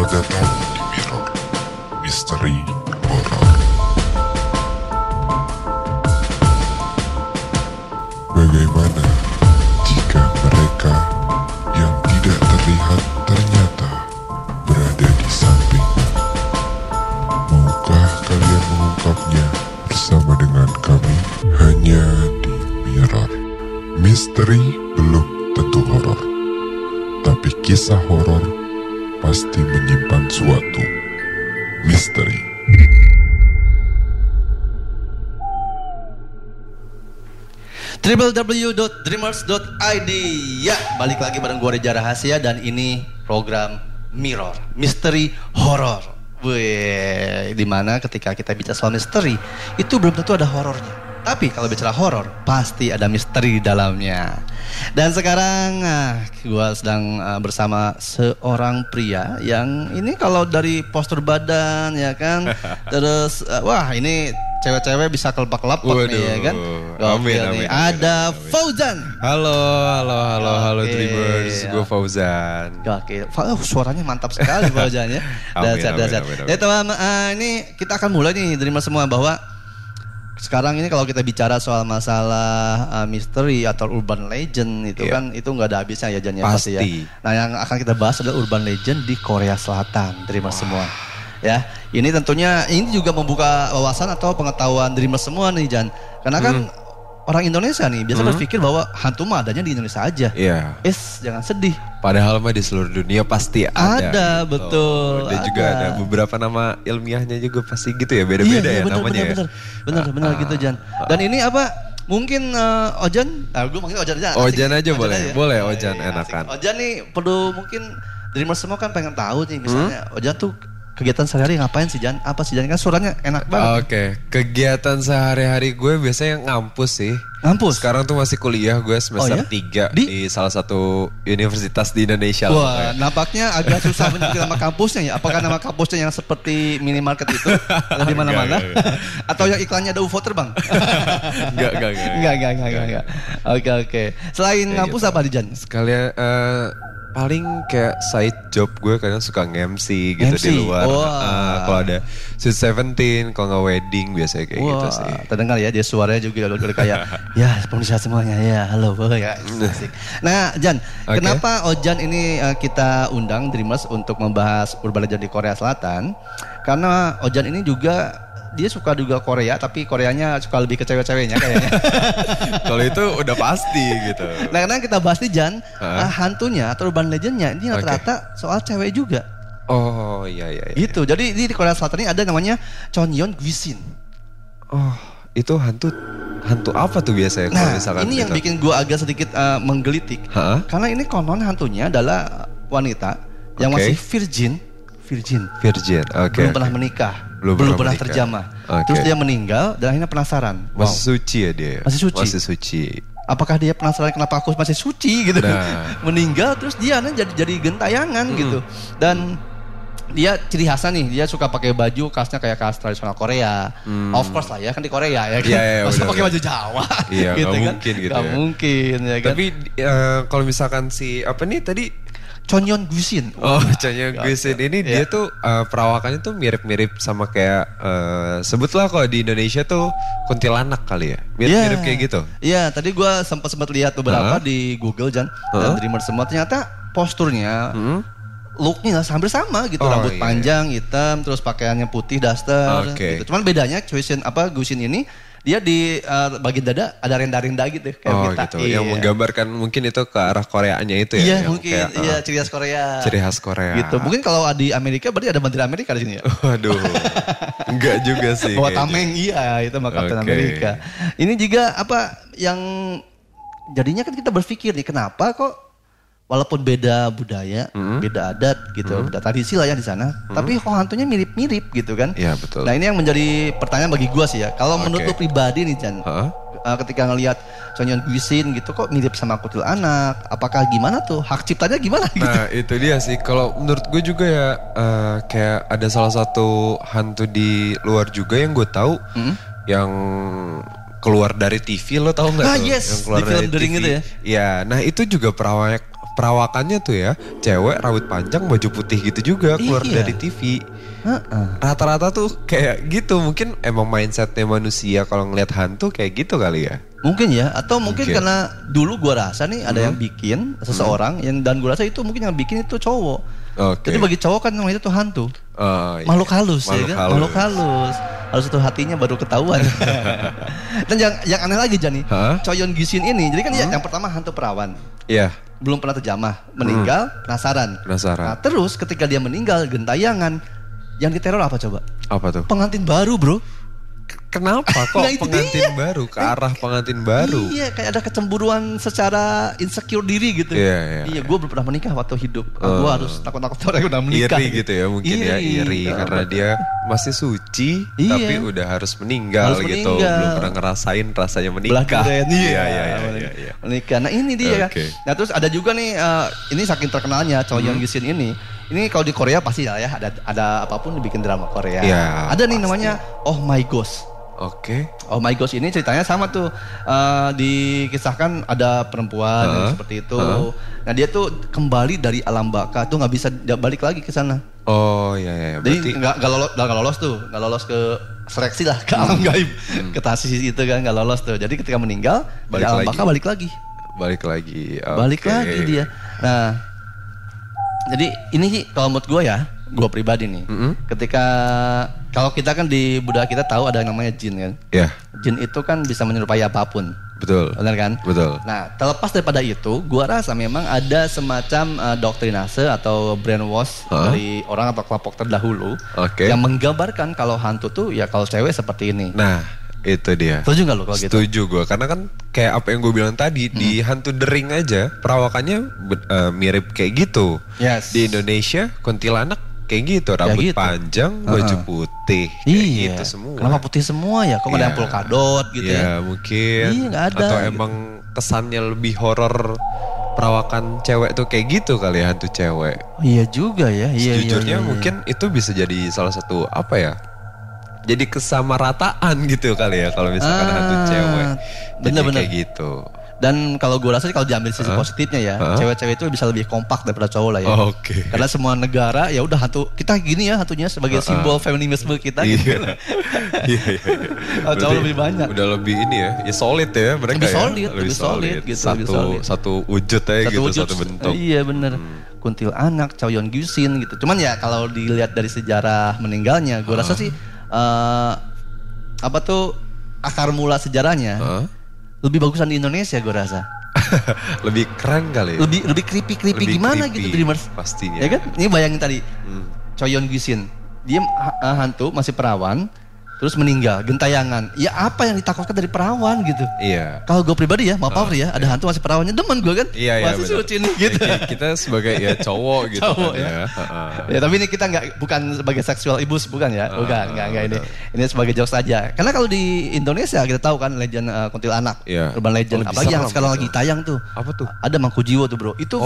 Selamat datang di Mirror Misteri Horror. Bagaimana jika mereka yang tidak terlihat ternyata berada di sampingmu? Maukah kalian mengungkapnya bersama dengan kami hanya di Mirror Misteri? Belum tentu horor, tapi kisah horor pasti menyimpan suatu misteri. www.dreamers.id. Ya, balik lagi bareng gue Jejak Rahasia dan ini program Mirror Misteri Horror. Wih, dimana ketika kita bicara soal misteri itu belum tentu ada horornya. Tapi kalau bicara horor pasti ada misteri di dalamnya. Dan sekarang gue sedang bersama seorang pria yang ini kalau dari postur badan ya kan. Terus wah ini cewek-cewek bisa kelpak-kelpak nih ya kan. Amin. Ada amin. Fauzan. Halo okay. Dreamers, gue Fauzan. Oke, suaranya mantap sekali Fauzan ya. Dasar. Ya teman, ini kita akan mulai nih Dreamers semua bahwa sekarang ini kalau kita bicara soal masalah misteri atau urban legend itu kan itu nggak ada habisnya ya Jan, pasti ya. Nah yang akan kita bahas adalah urban legend di Korea Selatan, Dreamers semua. Ya ini tentunya ini juga membuka wawasan atau pengetahuan Dreamers semua nih Jan. Karena kan orang Indonesia nih biasa berpikir bahwa hantu mah adanya di Indonesia aja. Iya. Jangan sedih. Padahal mah di seluruh dunia pasti ada. Ada, gitu. Betul. Dan ada juga ada beberapa nama ilmiahnya juga pasti gitu ya, beda-beda iya, ya bener, namanya. Benar gitu Jan. Dan ini apa? Mungkin Ojan, gue manggil Ojan aja. Ojan asik, aja boleh. Aja. Boleh Ojan enakan. Asik. Ojan nih perlu mungkin Dreamers semua kan pengen tahu nih misalnya Ojan tuh kegiatan sehari-hari ngapain sih Jan? Apa sih Jan? Kan suaranya enak banget. Oke. Kegiatan sehari-hari gue biasanya ngampus sih. Ngampus? Sekarang tuh masih kuliah gue semester 3 di salah satu universitas di Indonesia. Wah, nampaknya agak susah menyebut nama kampusnya ya. Apakah nama kampusnya yang seperti minimarket itu? Atau di mana-mana? Atau yang iklannya ada UFO terbang? Enggak. Oke. Selain ya, ngampus gitu. Apa di Jan? Sekalian... paling kayak side job gue kadang suka nge-MC gitu di luar. Kalau ada Sweet 17, kalau nggak wedding biasanya kayak gitu sih. Terdengar ya dia suaranya juga udah kayak ya pemirsa semuanya ya halo ya. Nah Jan, kenapa Ojan ini kita undang Dreamers untuk membahas urban legend di Korea Selatan? Karena Ojan ini juga dia suka juga Korea, tapi Koreanya suka lebih ke cewek-ceweknya kayaknya. Kalau itu udah pasti gitu. Nah karena kita bahas nih Jan, hantunya atau urban legendnya ini rata-rata soal cewek juga. Oh iya. Gitu, jadi di Korea Selatan ini ada namanya Cheonyeo Gwisin. Oh itu hantu apa tuh biasanya? Nah ini yang bikin gue agak sedikit menggelitik. Karena ini konon hantunya adalah wanita yang masih virgin. Belum pernah menikah, belum pernah terjamah. Terus dia meninggal dan akhirnya penasaran. Masih suci ya dia? Masih suci. Apakah dia penasaran kenapa aku masih suci gitu? Nah. Meninggal terus dia jadi gentayangan gitu. Dan dia ciri khasnya nih, dia suka pakai baju khasnya kayak khas tradisional Korea. Of course lah ya, kan di Korea ya kan. Yeah, masa pakai baju Jawa gitu kan. Gak mungkin ya kan. Tapi kalau misalkan si apa nih tadi Cheonyeo Gwisin. Cheonyeo Gwisin ini dia tuh perawakannya tuh mirip-mirip sama kayak sebutlah kalau di Indonesia tuh Kuntilanak kali ya. Mirip-mirip kayak gitu. Iya, tadi gue sempat lihat beberapa di Google Jan dan Dreamer semua ternyata posturnya looknya hampir sama gitu, rambut panjang, hitam, terus pakaiannya putih daster gitu. Cuman bedanya Gwisin ini dia di bagian dada ada renda-renda gitu kayak kita. Gitu. Yang menggambarkan mungkin itu ke arah Koreanya itu ya. Iya mungkin, iya ciri khas Korea. Ciri khas Korea. Gitu. Mungkin kalau di Amerika berarti ada bandera Amerika di sini ya? Waduh, enggak juga sih. Bawa tameng itu sama Kapten Amerika. Ini juga apa yang jadinya kan kita berpikir nih kenapa kok walaupun beda budaya, beda adat gitu, beda tradisi lah ya di sana. Tapi kok hantunya mirip-mirip gitu kan? Iya betul. Nah ini yang menjadi pertanyaan bagi gue sih ya. Kalau menurut lu pribadi nih Jan, ketika ngelihat Cheonyeo Gwisin gitu kok mirip sama Kuntilanak. Apakah gimana tuh? Hak ciptanya gimana gitu? Nah itu dia sih. Kalau menurut gue juga ya kayak ada salah satu hantu di luar juga yang gue tahu yang keluar dari TV, lo tau nggak? Yang keluar di film dari TV. Itu ya. Iya. Nah itu juga perawak perawakannya tuh ya, cewek rambut panjang baju putih gitu juga keluar dari TV. Rata-rata tuh kayak gitu, mungkin emang mindsetnya manusia kalau ngelihat hantu kayak gitu kali ya. Mungkin ya, atau mungkin karena dulu gue rasa nih ada yang bikin seseorang yang, dan gue rasa itu mungkin yang bikin itu cowok. Jadi bagi cowok kan namanya itu hantu, makhluk halus, makhluk halus. Harus satu hatinya baru ketahuan. Dan yang aneh lagi Jani, Cheonyeo Gwisin ini, jadi kan dia yang pertama hantu perawan. Iya. Belum pernah terjamah, meninggal, penasaran. Nah terus ketika dia meninggal, gentayangan, yang diteror apa coba? Apa tuh? Pengantin baru bro. Kenapa kok nah, pengantin dia baru, ke arah pengantin baru? Iya, kayak ada kecemburuan secara insecure diri gitu. Iya, gue belum pernah menikah waktu hidup. Gue harus takut-takut orang udah menikah. Iri gitu ya mungkin ya, iri karena dia masih suci tapi udah harus meninggal gitu. Belum pernah ngerasain rasanya menikah. Iya. Menikah. Nah ini dia. Nah terus ada juga nih, ini saking terkenalnya Cheonyeo Gwisin ini. Ini kalau di Korea pasti lah ya, ada apapun dibikin drama Korea. Ya, ada nih pasti. Namanya Oh My Ghost. Oh My Ghost ini ceritanya sama tuh, dikisahkan ada perempuan yang seperti itu. Nah dia tuh kembali dari alam baka tuh nggak bisa balik lagi ke sana. Oh iya. Berarti jadi nggak lolos ke seleksi lah, ke alam gaib, ke tasis itu kan nggak lolos tuh. Jadi ketika meninggal dari alam baka balik lagi. Okay. Balik lagi dia. Nah jadi ini sih kalau menurut gue ya, gue pribadi nih, ketika kalau kita kan di budaya kita tahu ada yang namanya jin kan, jin itu kan bisa menyerupai apapun, benar kan? Betul. Nah terlepas daripada itu, gue rasa memang ada semacam doktrinase atau brainwash dari orang atau kelompok terdahulu yang menggambarkan kalau hantu tuh ya kalau cewek seperti ini. Nah itu dia. Setuju nggak lo kalau gitu? Setuju gue, karena kan kayak apa yang gue bilang tadi di hantu dering aja perawakannya mirip kayak gitu. Di Indonesia Kuntilanak kayak gitu, rambut panjang, baju putih, gitu semua. Kenapa putih semua ya? Kok ada yang polkadot gitu ya? Mungkin. Iya nggak ada. Atau emang kesannya lebih horor perawakan cewek tuh kayak gitu kali ya, hantu cewek. Iya juga ya. Sejujurnya mungkin itu bisa jadi salah satu apa ya? Jadi kesamarataan gitu kali ya kalau misalkan hantu cewek. Bener-bener kayak gitu. Dan kalau gue rasa kalau diambil sisi positifnya ya, cewek-cewek itu bisa lebih kompak daripada cowok lah ya. Karena semua negara ya udah hantu kita gini ya, hantunya sebagai simbol feminisme kita gitu. Iya. Cowok lebih banyak. Udah lebih ini ya, ya solid ya mereka. Lebih solid gitu. Satu wujud aja gitu, satu bentuk. Iya bener. Kuntilanak, Cheonyeo Gwisin gitu. Cuman ya kalau dilihat dari sejarah meninggalnya, gue rasa sih apa tuh akar mula sejarahnya lebih bagusan di Indonesia gue rasa. Lebih keren kali ya? Lebih creepy gimana creepy, gitu Dreamers pastinya ya kan? Ini bayangin tadi Cheonyeo Gwisin dia hantu masih perawan terus meninggal gentayangan, ya apa yang ditakutkan dari perawan gitu. Kalau gue pribadi ya maaf ya ada hantu masih perawannya demen gue kan. Masih suci nih gitu ya, kita sebagai ya cowok gitu cowok, kan, ya tapi ini kita nggak, bukan sebagai seksual abuse bukan ya, enggak ini sebagai jokes saja. Karena kalau di Indonesia kita tahu kan legend Kuntilanak, urban legend, apalagi yang sekarang lagi tayang tuh apa tuh, ada Mangku Jiwo tuh bro itu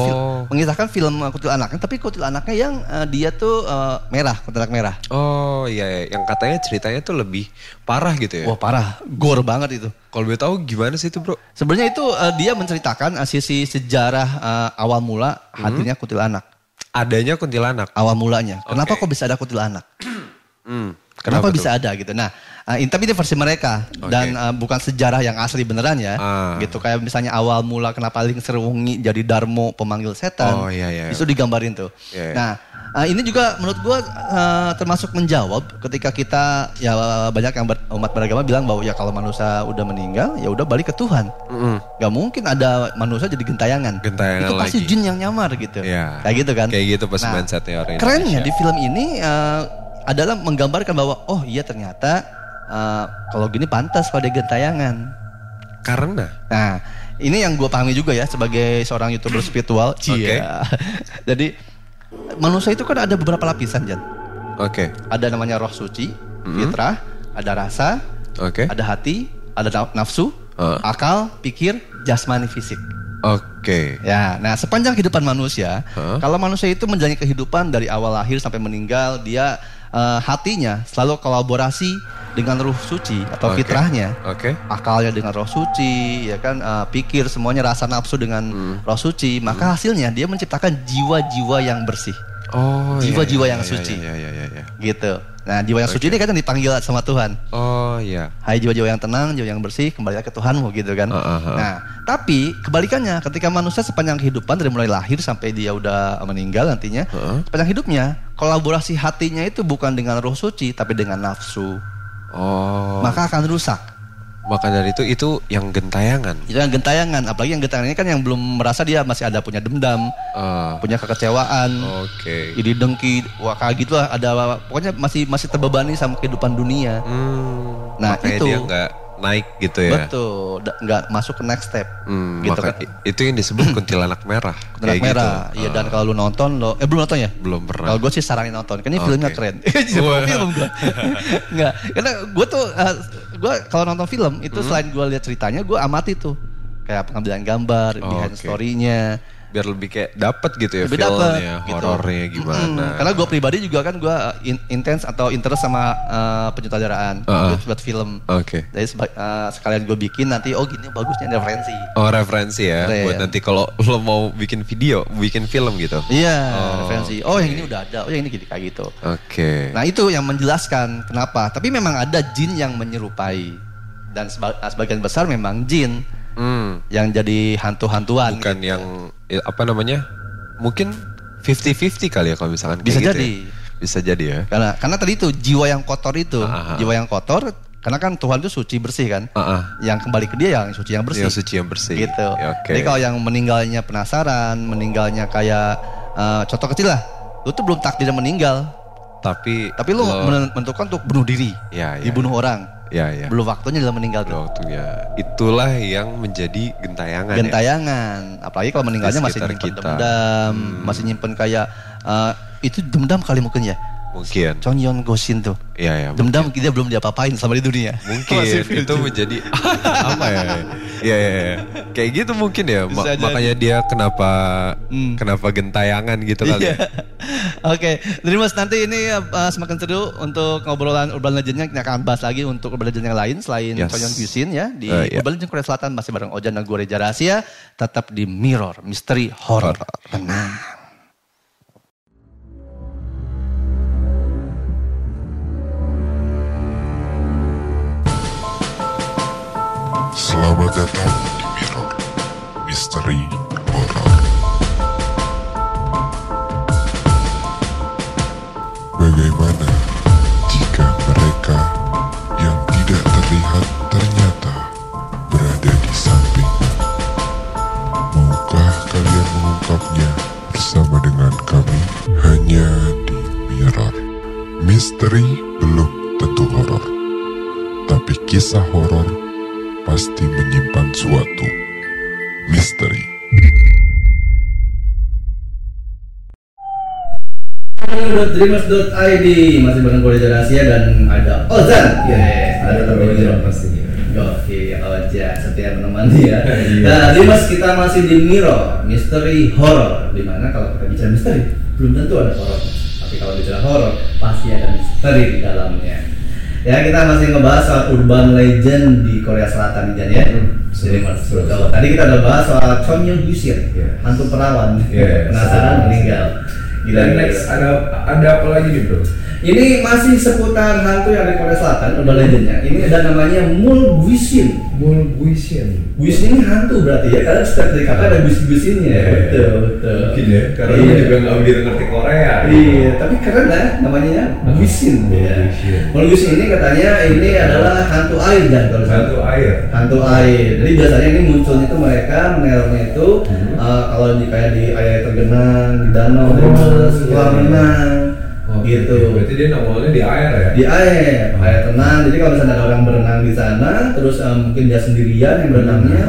mengisahkan film Kuntilanak, tapi Kuntilanaknya yang dia tuh merah, Kuntilanak merah. Yang katanya ceritanya tuh lebih parah gitu ya. Wah parah, gore banget itu. Kalau boleh tahu gimana sih itu bro? Sebenarnya itu dia menceritakan sisi sejarah awal mula hadirnya Kuntilanak. Adanya Kuntilanak? Awal mulanya. Kenapa kok bisa ada Kuntilanak? Kenapa bisa ada gitu. Nah tapi ini versi mereka. Dan bukan sejarah yang asli beneran ya. Gitu kayak misalnya awal mula kenapa Lingsir Wungi jadi Darmo pemanggil setan. Itu digambarin tuh. Nah ini juga menurut gue termasuk menjawab ketika kita ya banyak yang umat beragama bilang bahwa ya kalau manusia udah meninggal ya udah balik ke Tuhan. Gak mungkin ada manusia jadi gentayangan itu pasti lagi. Jin yang nyamar gitu. Kayak gitu kan. Kayak gitu pas mindsetnya orang Indonesia. Kerennya di film ini adalah menggambarkan bahwa oh iya ternyata kalau gini pantas pada gentayangan. Karena? Nah ini yang gue pahami juga ya sebagai seorang YouTuber spiritual. Jadi manusia itu kan ada beberapa lapisan Jan. Ada namanya roh suci, fitrah, ada rasa, ada hati, ada nafsu, akal, pikir, jasmani, fisik. Ya, nah sepanjang kehidupan manusia, kalau manusia itu menjalani kehidupan dari awal lahir sampai meninggal, dia hatinya selalu kolaborasi dengan ruh suci atau fitrahnya, akalnya dengan roh suci, ya kan, pikir semuanya, rasa nafsu dengan roh suci, maka hasilnya dia menciptakan jiwa-jiwa yang bersih, jiwa-jiwa yang suci, gitu. Nah, jiwa yang suci ini kadang dipanggil sama Tuhan. Hai jiwa-jiwa yang tenang, jiwa yang bersih, kembalilah ke Tuhanmu, gitu kan. Nah, tapi kebalikannya, ketika manusia sepanjang kehidupan dari mulai lahir sampai dia udah meninggal nantinya, sepanjang hidupnya kolaborasi hatinya itu bukan dengan roh suci tapi dengan nafsu. Maka akan rusak. Maka dari itu yang gentayangan. Itu yang gentayangan, apalagi yang gentayangannya kan yang belum merasa dia masih ada punya dendam, punya kekecewaan, iri dengki, wakal gitu lah, ada pokoknya masih terbebani sama kehidupan dunia. Nah, makanya itu dia nggak naik gitu ya. Betul, nggak masuk ke next step. Gitu kan. Itu yang disebut kuntilanak merah. Kuntilanak merah. Iya, dan kalau lu nonton lo, belum nonton ya? Belum pernah. Kalau gue sih saranin nonton, karena filmnya keren. Film gue. Nggak, karena gue tuh gue kalau nonton film itu selain gue lihat ceritanya, gue amati tuh kayak pengambilan gambar, behind story-nya, biar lebih kayak dapat gitu ya filmnya, gitu, horornya gimana. Karena gue pribadi juga kan gue intens atau interest sama penyutradaraan buat film. Jadi sekalian gue bikin nanti gini bagusnya referensi. Referensi ya, buat nanti kalau lo mau bikin video, bikin film gitu. Iya, referensi. Yang ini udah ada, yang ini kayak gitu. Nah, itu yang menjelaskan kenapa. Tapi memang ada jin yang menyerupai dan sebagian besar memang jin yang jadi hantu-hantuan. Bukan gitu. Yang apa namanya? Mungkin 50-50 kali ya kalau misalkan bisa kayak jadi. Gitu ya. Bisa jadi ya. Karena tadi itu jiwa yang kotor itu, jiwa yang kotor karena kan Tuhan itu suci bersih kan. Yang kembali ke dia yang suci yang bersih. Yang suci yang bersih. Gitu. Ya, Jadi kalau yang meninggalnya penasaran, meninggalnya kayak contoh kecil lah. Lu tuh belum takdirnya meninggal, tapi lu menentukan untuk bunuh diri. Dibunuh orang. Belum waktunya dalam meninggal tuh. Itulah yang menjadi gentayangan. Gentayangan, ya? Apalagi kalau meninggalnya masih nyimpen dendam, masih nyimpen kayak itu dendam kali mungkin ya. Mungkin. Cheonyeo Gwisin tuh. Dendam dia belum diapa-apain sama di dunia. Mungkin itu menjadi apa ya? Kayak gitu mungkin ya. Makanya dia kenapa gentayangan gitu kali. Dreamers, nanti ini semakin seru untuk ngobrolan urban legendnya. Kita akan bahas lagi untuk urban legend yang lain selain Cheonyeo Gwisin ya di urban legend Korea Selatan, masih bareng Ojan dan gue Jejak Rahasia, tetap di Mirror Misteri Horror. Tenang. Selamat datang di Mirror Misteri Horror. Bagaimana jika mereka yang tidak terlihat ternyata berada di sampingmu? Maukah kalian mengungkapnya bersama dengan kami hanya di Mirror Misteri? Belum tentu horor, tapi kisah horor pasti menyimpan suatu misteri. dreamers.id masih bareng gue Jejak Rahasia dan ada Ozan. Ada Ozan pastinya. Oke, Ozan setia menemani ya. Nah, Dreamers, kita masih di Mirror Misteri Horror, di mana kalau kita bicara misteri belum tentu ada horor. Tapi kalau bicara horor pasti ada misteri di dalamnya. Ya, kita masih ngebahas soal urban legend di Korea Selatan nih, Jan ya. Kalau tadi kita udah bahas soal Cheonyeo Gwisin, hantu perawan, penasaran meninggal. Dan next ada apa lagi nih, bro? Ini masih seputar hantu yang di Korea Selatan, urban legendnya. Ini ada namanya Mul Gwisin. Mul Gwisin. Gwisin ini hantu berarti ya, karena setiap dari kakak ada Gwisin-Gwisinnya. Betul. Mungkin ya, karena dia juga nggak begitu ngerti Korea. Tapi keren lah namanya Gwisin. Mul Gwisin ini katanya ini adalah hantu air kan? Hantu air. Hantu air. Jadi biasanya ini munculnya itu mereka menerornya itu kalau kayak di air tergenang, di danau, kolam renang. Gitu. Berarti dia nongolnya di air ya? Di air tenang. Jadi kalau misalnya ada orang berenang di sana, terus mungkin dia sendirian yang berenangnya.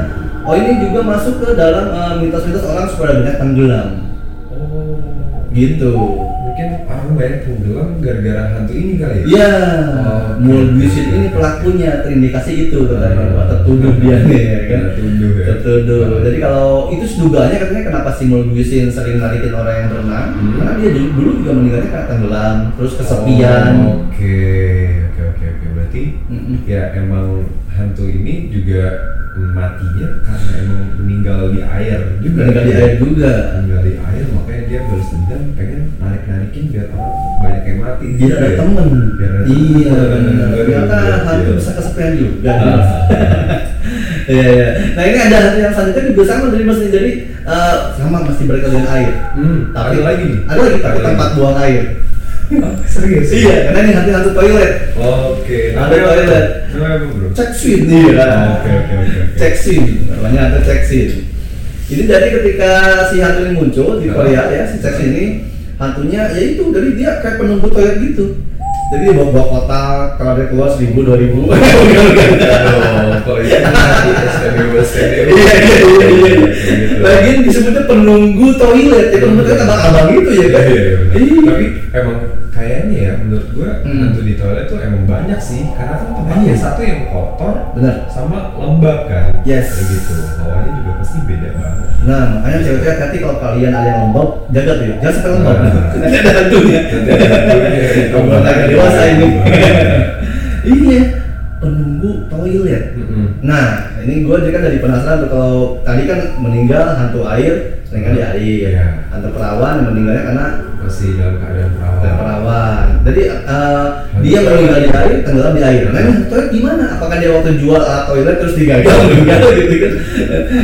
Ini juga masuk ke dalam mitos-mitos orang supaya banyak tenggelam. Gitu. Mungkin orang banyak tenggelam gara-gara hantu ini kali ya? Iya. Mul Gwisin ini pelakunya terindikasi itu katanya. Tertuduh dia nih ya kan? Tertuduh ya? Tertuduh. Jadi kalau itu sedugaannya katanya kenapa si Mul Gwisin sering narikin orang yang berenang? Karena dia dulu juga meninggalnya karena tenggelam, terus kesepian. Berarti ngerti, ya emang hantu ini juga matinya karena emang meninggal di air juga. Meninggal di air, makanya dia balas dendam, pengen narik-narikin biar orang banyak yang mati. Biar ada temen. Iya benar. Ternyata hantu bisa kesepian juga. Iya. Nah ini ada hantu yang selanjutnya juga sama dari Mas. Jadi sama masih berkaitan dengan air. Tapi ada lagi tapi tempat buang air. Serius? Iya, karena ini hantu toilet. Oke. Hantu toilet. Namanya apa bro? Cheukshin. Iya. Oke. Cheukshin. Namanya hantu Cheukshin. Jadi dari ketika si hantu ini muncul di Korea ya, si Cheukshin ini hantunya ya itu dari dia kayak penunggu toilet gitu. Jadi dia bawa kotak, kalau dia keluar 1.000, 2.000. Kalau itu nanti SKB. Iya. Lagian disebutnya penunggu toilet, ya penunggu kan abang-abang gitu ya kan? Iya. Tapi emang kayaknya ya menurut gua hantu di toilet tuh emang banyak sih, karena kan tempatnya satu yang kotor, sama lembab kan? Yes. Begitu. Hawanya juga pasti beda banget. Nah makanya cewek-cewek nanti kalau kalian ada yang lembab, jaga tuh ya, jangan sampai lembab. Nanti ada hantunya. Agak dewasa ini. Iya, penunggu toilet. Nah, ini gue kan dari penasaran kalau tadi kan meninggal hantu air, meninggal di air. Hantu perawan meninggalnya karena masih dalam keadaan perawan. Jadi dia meninggal di air, tenggelam di air. Nah, toilet gimana? Apakah dia waktu jual alat toilet terus digagal meninggal gitu kan?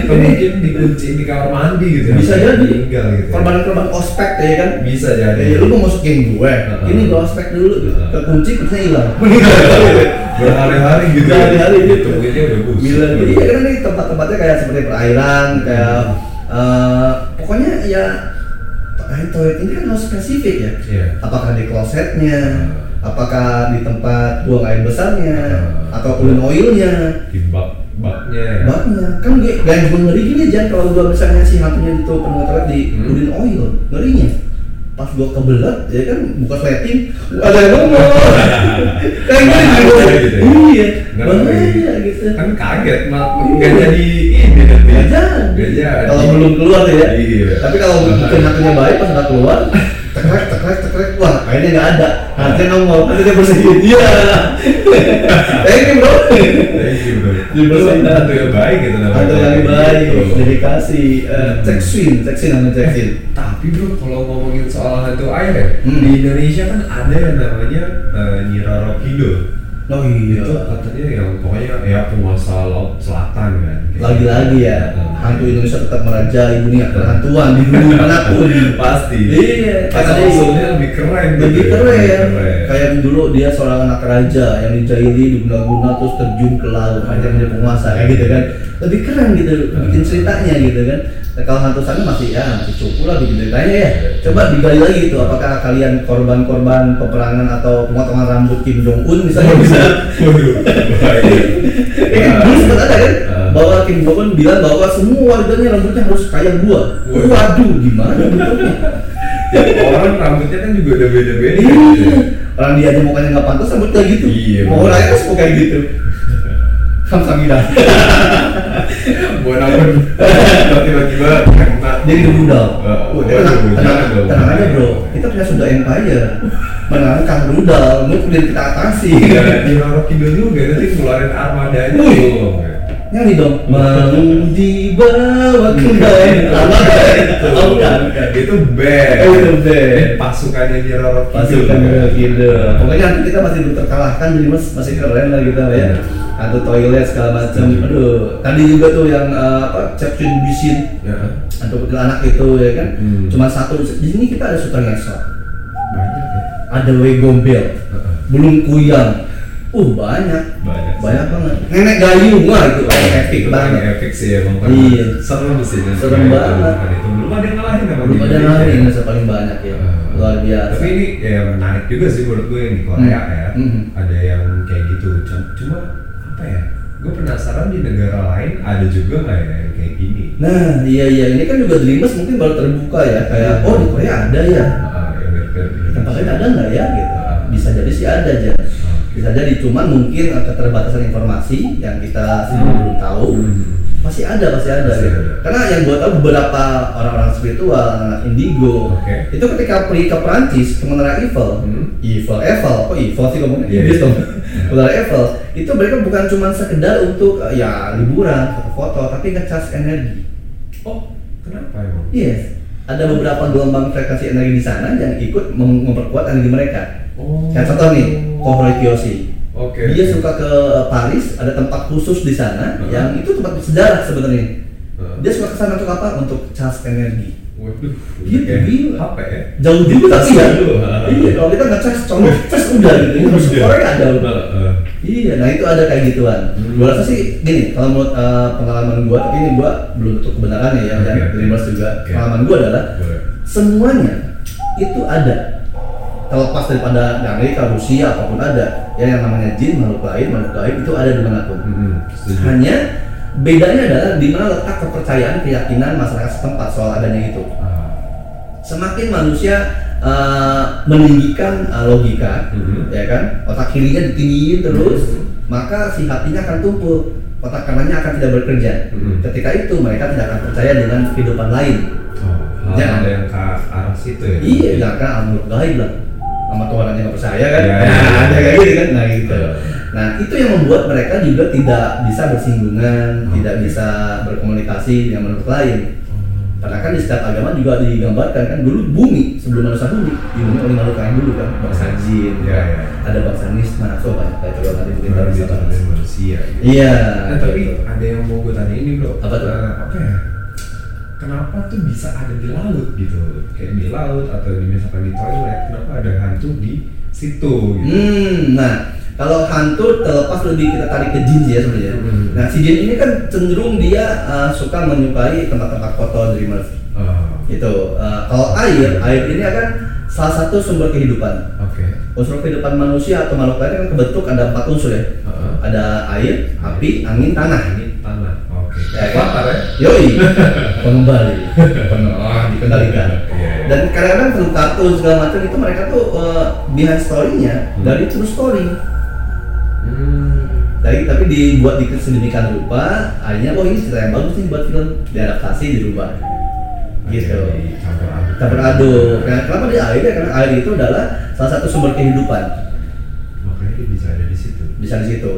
Atau mungkin dikunci di kamar mandi gitu? Bisa jadi. Meninggal gitu. Korban ospek ya kan? Bisa jadi. Lu mau masukin gue? Ini gue ospek dulu. Kekunci, terusnya hilang. Berhari-hari gitu. Berhari-hari gitu. Mungkinnya udah busuk. Iya kan ini tempat-tempatnya kayak seperti perairan, kayak pokoknya ya. Nah, toilet ini kan harus spesifik ya. Apakah di klosetnya, apakah di tempat buang air besarnya, atau cooling oilnya, di baknya. Kan gue juga ngeri gini aja kalau gue misalnya si hantunya itu penuh toilet di cooling oil, ngerinya. Pas gue kebelet, ya kan buka sleting, ada yang ngomong. Kayak gitu. Iya. Bahaya gitu. Kan kaget, nggak jadi ini nanti. Gak jadi. Kalau belum keluar ya. Iya. Tapi kalau hantunya baik, pas nggak keluar, tekrek, wah kayaknya nggak ada. Hantunya ngomong, hantunya bersihin. Iya. Thank you bro. Dibersihin hantu yang baik gitu namanya. Hantu yang baik, dedikasi. Cheukshin sama Cheukshin. Tapi bro, kalau ngomongin soal hantu air ya, di Indonesia kan ada yang namanya Nyi Roro Kidul. Oh iya. Itu katanya yang pokoknya ya penguasa laut selatan kan. Lagi-lagi ya, hantu Indonesia tetap merajai dunia perhantuan di dunia manapun. Pasti. Iya. Karena usulnya lebih keren. Lebih keren. Kayak dulu dia seorang anak raja yang dijahili, diguna-guna terus terjun ke laut, hanya menjadi penguasa kayak gitu kan. Lebih keren gitu, bikin ceritanya gitu kan. Nah, kalau hantu sana masih cukup lah bikin ceritanya ya. Coba digali lagi itu, apakah kalian korban-korban peperangan atau pemotongan rambut Kim Jong Un misalnya? Dulu sempat ada kan bahwa Kim Jong Un bilang bahwa semua warganya rambutnya harus kayak gua. Waduh, gimana bentuknya? Tiap orang rambutnya kan juga udah beda-beda. Iya. Orang dia aja mukanya nggak pantas rambutnya gitu. Mau orang aja suka kayak gitu. Kamsamida. Buat apa? Tiba-tiba kena. Jadi rudal. Tenang aja bro. Kita punya sudah empire. Menangkan rudal. Kemudian kita atasi. Di Roro Kidul juga nanti keluarin armadanya. Nyari dong. Mau dibawa kembali. Armada. Itu band. Pasukannya di Roro Kidul. Pokoknya kita masih belum terkalahkan. Jadi masih keren lah kita ya. Hantu toilet segala macam. Aduh, tadi juga tuh yang Cheonyeo Gwisin, hantu Kuntilanak itu ya kan. Cuma satu di sini kita ada sutra ngesot. Banyak ya. Ada wegombel. Belum kuyang. Banyak banget. Nenek gayung lah itu epic banget. Epic sih emang. Iya, serem sih. Serem banget. Belum ada yang ngalahin kan. Belum ada yang ngalahin yang paling banyak ya. Luar biasa. Tapi ini ya menarik juga sih menurut gue yang di Korea ya. Ada yang kayak gitu. Cuma ya, gue penasaran di negara lain ada juga nggak ya yang kayak gini. Nah iya ini kan juga Dreamers mungkin baru terbuka ya kayak di Korea ada ya. Tempat lain ada nggak ya gitu. Bisa jadi sih ada aja. Bisa jadi cuman mungkin keterbatasan informasi yang kita belum tahu. Pasti Pasti ada. Karena yang gue tahu beberapa orang-orang spiritual, indigo, itu ketika pergi ke Perancis ke Menara Eiffel, Menara Eiffel, itu mereka bukan cuma sekedar untuk ya liburan, foto, tapi ngecas energi. Oh, kenapa emang? Yes, ada beberapa gelombang frekuensi energi di sana yang ikut memperkuat energi mereka. Oh. Yang contoh nih, Kohei Kiyoshi. Okay. Dia suka ke Paris, ada tempat khusus di sana yang itu tempat bersejarah sebenarnya. Dia suka ke sana untuk apa? Untuk cas energi. Waduh, gitu gila. HP ya? Jauh dulu tapi ya. Iya, kalau kita ngecas colok, cas udah gitu. Ini harus orangnya ada. Iya, nah itu ada kayak gituan. Gua rasa sih gini, kalau menurut pengalaman gua, tapi ini gua belum tentu kebenarannya ya, dan dreamers juga. Pengalaman gua adalah semuanya itu ada. Terlepas daripada Amerika, Rusia, apapun ada ya, yang namanya jin, makhluk lain itu ada di manapun. Hanya bedanya adalah di mana letak kepercayaan, keyakinan masyarakat setempat soal adanya itu. Semakin manusia meninggikan logika, ya kan, otak kirinya ditinggiin terus, maka si hatinya akan tumpul, otak kanannya akan tidak bekerja. Ketika itu mereka tidak akan percaya dengan kehidupan lain. Jangan ada yang ke arah situ ya? Iya, jangan ke amur gaib lah, sama Tuhanannya nggak percaya kan? Ada kayak gitu kan? Nah gitu. Nah itu yang membuat mereka juga tidak bisa bersinggungan, tidak bisa berkomunikasi dengan makhluk lain. Karena kan di setiap agama juga digambarkan kan, dulu bumi sebelum manusia bumi, bumi oleh makhluk lain dulu kan, bangsa jin, ada bangsa nisma, so banyak kayak kalau nanti mungkin harus kita bahas manusia. Iya. Nah tapi ada yang mau gue tanyain nih bro. Apa tuh? Apa ya? Kenapa tuh bisa ada di laut gitu, kayak di laut atau di misalkan di toilet, kenapa ada hantu di situ gitu? Nah, kalau hantu terlepas lebih kita tarik ke jin ya sebenarnya. Nah, si jin ini kan cenderung dia suka menyukai tempat-tempat kotor, dreamers. Gitu. Kalau air ini akan salah satu sumber kehidupan. Unsur kehidupan manusia atau makhluk lain kan kebentuk ada 4 unsur ya. Ada air, api, angin, tanah. Yoi, pengembali, dikendalikan. Dan kadang-kadang film kartun segala macam itu mereka tuh behind story-nya dari true story. Tapi dibuat sedemikian rupa, akhirnya ini cerita yang bagus nih buat film, diadaptasi dirubah. Gitu. Campur aduk. Kenapa di air ya? Karena air itu adalah salah satu sumber kehidupan.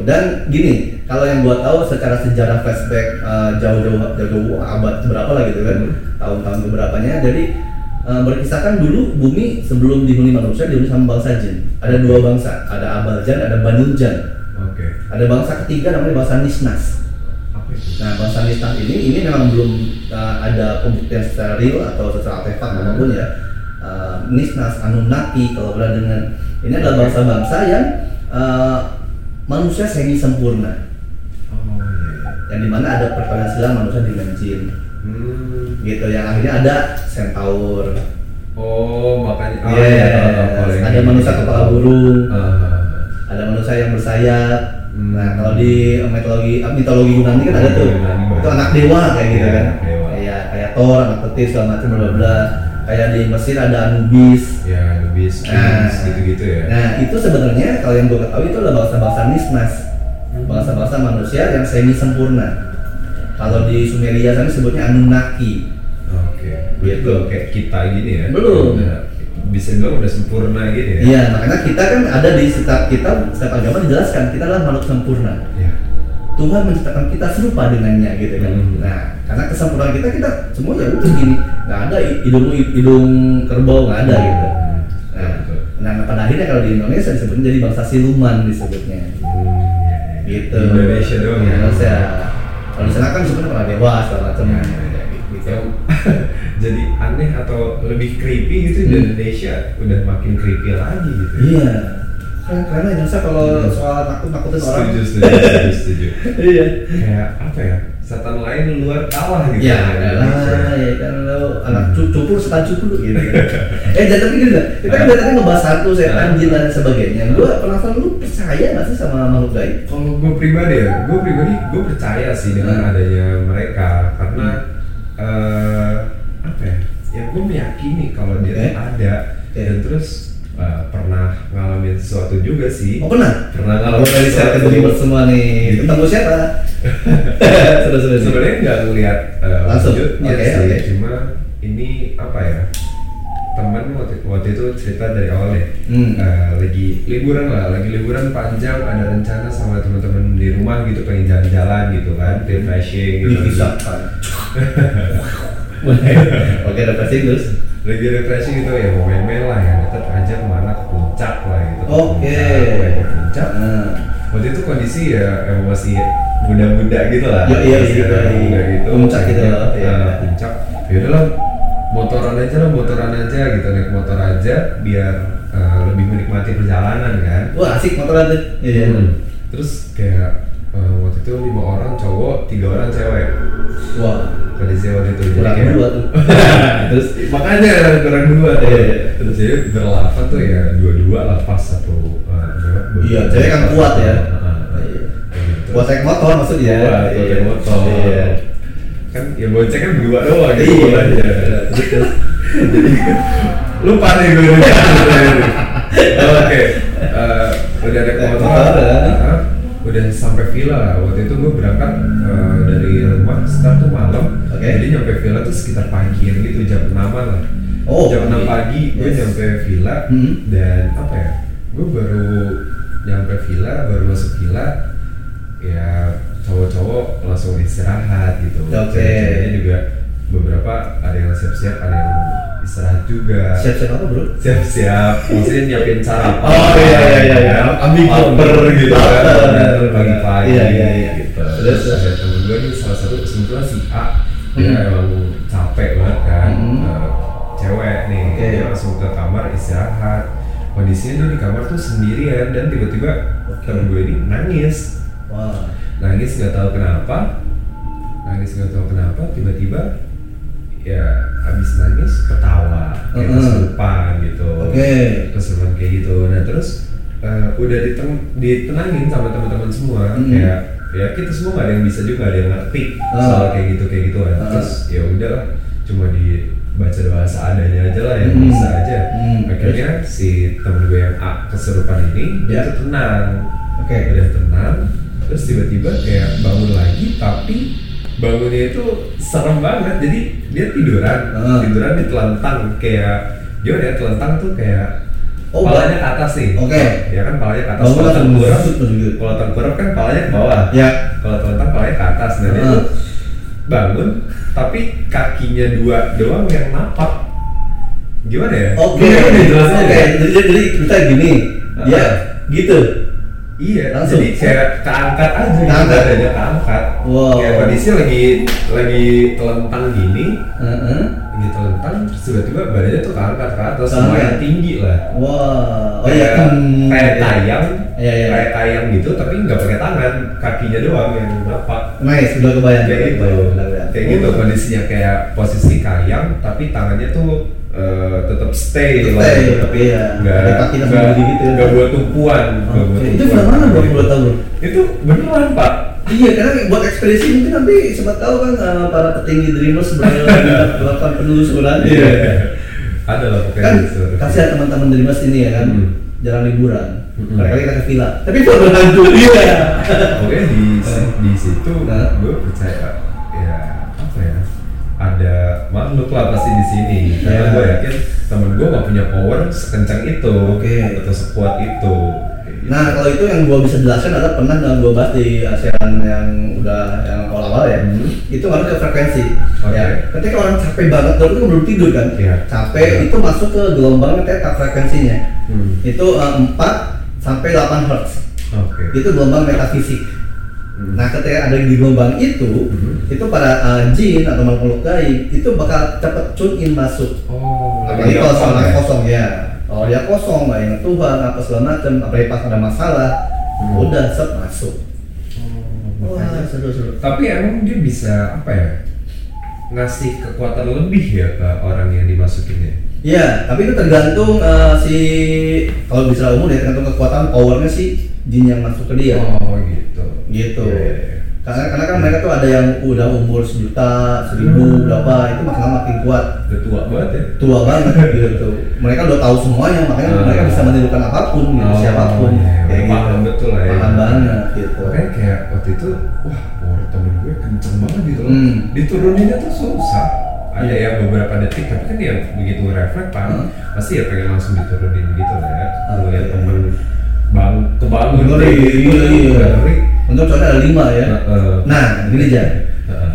Dan gini, kalau yang gua tahu secara sejarah flashback jauh-jauh abad berapa lah gitu kan, tahun-tahun keberapanya, jadi berkisahkan dulu bumi sebelum dihuni manusia dihuni sama bangsa jin. Ada 2 bangsa, ada Abaljan, ada Banuljan. Ada bangsa ketiga namanya bangsa Nisnas. Nah bangsa Nisnas ini memang belum ada pembuktian secara real atau secara artefak maupun ya. Nisnas, Anunnaki kalau berada dengan ini adalah bangsa-bangsa yang manusia semi sempurna, yang dimana ada perpenasilan manusia dengan jin, gitu. Yang akhirnya ada centaur. Makanya. Ada manusia kepala burung, ada manusia yang bersayap. Nah, kalau di mitologi Yunani kan ada tuh, itu anak dewa kayak gitu kan. Kayak Thor, anak Tetis, segala macam bla-bla. Kayak di Mesir ada Anubis. Gitu-gitu ya. Nah, itu sebenarnya kalau yang gue ketahui itu adalah bangsa-bangsa Nisnas. Bangsa-bangsa manusia yang semi sempurna. Kalau di Sumeria sana sebutnya Anunnaki. Gitu. Kayak kita gini ya. Belum. Bisa bilang udah sempurna gitu ya. Iya, makanya kita kan ada di setiap agama dijelaskan kita adalah makhluk sempurna. Tuhan menciptakan kita serupa dengannya gitu kan. Nah, karena kesempurnaan kita semua ya udah gini. Nggak ada hidung kerbau, nggak ada gitu. Nah, pada akhirnya kalau di Indonesia disebutnya jadi bangsa siluman disebutnya. Gitu. Indonesia doang ya. Indonesia. Kalau di sana kan disebutnya para dewa segala macam. Gitu. Jadi aneh atau lebih creepy gitu di Indonesia, udah makin creepy lagi gitu. Iya. Karena Indonesia kalau soal nakutin orang. Setuju. Iya. Kayak apa ya? Setan lain di luar kalah gitu. Anak cupur setan cupur gitu. Tapi gini lah. Kita kan tadi ngebahas hantu, setan, jin dan sebagainya. Gua penasaran, lu percaya nggak sih sama makhluk gaib? Kalau gue percaya sih dengan adanya mereka karena ya gue meyakini kalau dia ada dan terus. Pernah ngalamin sesuatu juga sih. Pernah ngalamin sesuatu. Semua nih. Tentang siapa? Sebenarnya nggak melihat lanjutnya sih, cuma ini apa ya, teman waktu itu cerita dari awal deh, lagi liburan panjang, ada rencana sama teman-teman di rumah gitu, pengen jalan-jalan gitu kan, refreshing gitu. Oke, refreshing terus? Lagi refreshing gitu ya, mau main-main lah ya, tetap aja kemana, ke puncak lah gitu. Oke. Ke puncak. Waktu itu kondisi ya masih muda-muda gitu lah. Iya, gitu. Puncak gitu lah. Puncak. Ya udahlah. Motoran aja gitu, naik motor aja biar lebih menikmati perjalanan kan. Wah asik motoran tuh. Iya. Terus kayak waktu itu 5 orang cowok, 3 orang cewek. Wah. Kondisi waktu itu kurang jadi dua tuh. Terus makanya kurang dua tuh. Iya. Terus jadi berlapan tuh ya 2-2 lah pas satu. Iya. Cewek kan kuat ya. Kuat naik motor maksudnya. Kuat naik motor. Iya. Kan ya bonceng kan berdua doang gitu kan ya. Terus jadi lupa nih gue. Oke. Udah ada motor. Udah sampai villa. Waktu itu gue berangkat dari rumah start tuh malam. Okay. Jadi nyampe villa tuh sekitar pagian gitu, jam 6 lah. Jam 6 pagi gue nyampe villa dan apa ya? Gue baru nyampe villa, baru masuk villa ya, cowok-cowok langsung istirahat gitu. Cewek-ceweknya juga beberapa ada yang siap-siap, ada yang istirahat juga. Siap-siap apa bro? Siap-siap, maksudnya nyiapin sarapan. Iya. Ambil gitu kan, pagi-pagi gitu. Terus ada temen gue nih, salah satu kesimpulan si A, dia emang capek banget kan, cewek nih, dia langsung ke kamar istirahat. Kondisinya dia di kamar tuh sendirian dan tiba-tiba temen gue ini nangis. Wow. Nangis nggak tahu kenapa tiba-tiba ya habis nangis ketawa kayak kesurupan gitu. Kesurupan kayak gitu. Nah terus udah ditenangin sama teman-teman semua, kayak ya kita semua nggak ada yang bisa juga, ada yang ngerti soal kayak gitu kan. Terus ya udahlah, cuma dibaca bahasa adanya aja lah yang bisa aja. Akhirnya si temen gue yang A kesurupan ini dia tuh tenang. Udah tenang. Terus tiba-tiba kayak bangun lagi, tapi bangunnya itu serem banget. Jadi dia tiduran di telentang, kayak dia udah telentang tuh kayak palanya ke atas nih. Ya kan palanya ke atas. Kalau tengkurap kan palanya ke bawah. Ya. Kalau telentang palanya ke atas. Nah dia tuh bangun, tapi kakinya 2 doang yang napak. Gimana ya? Jadi kita gini. Ya, gitu. Iya, langsung. Jadi kayak keangkat aja. Wow. Kayak kondisi lagi telentang gini, lagi telentang, terus tiba-tiba badannya tuh keangkat ke atas, lumayan tinggi lah. Wow. Kayak tayang gitu, tapi nggak pakai tangan, kakinya doang yang napak. Nice, udah kebayang. Kayak gitu kondisinya kayak posisi kayang, tapi tangannya tuh tetap stay lah, tapi ya nggak buat tumpuan. Itu film mana bro? Belum tahu. Itu beneran pak? Iya, karena buat ekspedisi mungkin nanti sempat tahu kan para petinggi dreamers sebenarnya melakukan penelusuran. Iya, ada lah kan. Kasihan teman-teman dreamers ini ya kan, jalan liburan. Kali kita ke villa, tapi itu berhantu. Iya. Oke, di situ gue percaya ya apa ya? Ada makhluk lah pasti di sini. Karena gue yakin temen gue nggak punya power sekencang itu atau sekuat itu. Nah kalau itu yang gue bisa jelaskan adalah pernah dalam gue bahas di ASEAN yang awal-awal ya. Itu masuk ke frekuensi. Ya. Ketika orang capek banget, itu kan belum tidur kan. Capek itu masuk ke gelombang theta frekuensinya. Itu 4-8 Hz. Itu gelombang metafisik. Nah ketika ada di gelombang itu, itu para jin atau makhluk gaib itu bakal cepet tune in masuk. Apalagi kalau soalnya kosong ya. Kalau dia kosong, nggak ingat Tuhan apa segala macam, apalagi pas ada masalah, udah set masuk. Wah seru. Tapi emang dia bisa apa ya? Ngasih kekuatan lebih ya ke orang yang dimasukinnya. Iya, tapi itu tergantung kalau bisa umum ya tergantung kekuatan powernya si jin yang masuk ke dia. Gitu. Yeah. Karena kan mereka tuh ada yang udah umur 1 juta, 1000 berapa, itu makin kuat. Udah tua banget ya. Tua banget gitu. Mereka udah tahu semuanya, makanya mereka bisa menirukan apapun, siapapun. Paham gitu. Betul ya. Paham banget gitu. Kayak waktu itu, wah, kenceng banget gitu loh. Dituruninnya tuh susah. Ada ya beberapa detik, tapi kan dia begitu refleks kan, pasti ya pengen langsung diturunin gitu lah ya. Kalau lihat temen kebangun ngeri. Untuk contoh ada 5 ya. Nah, gini aja.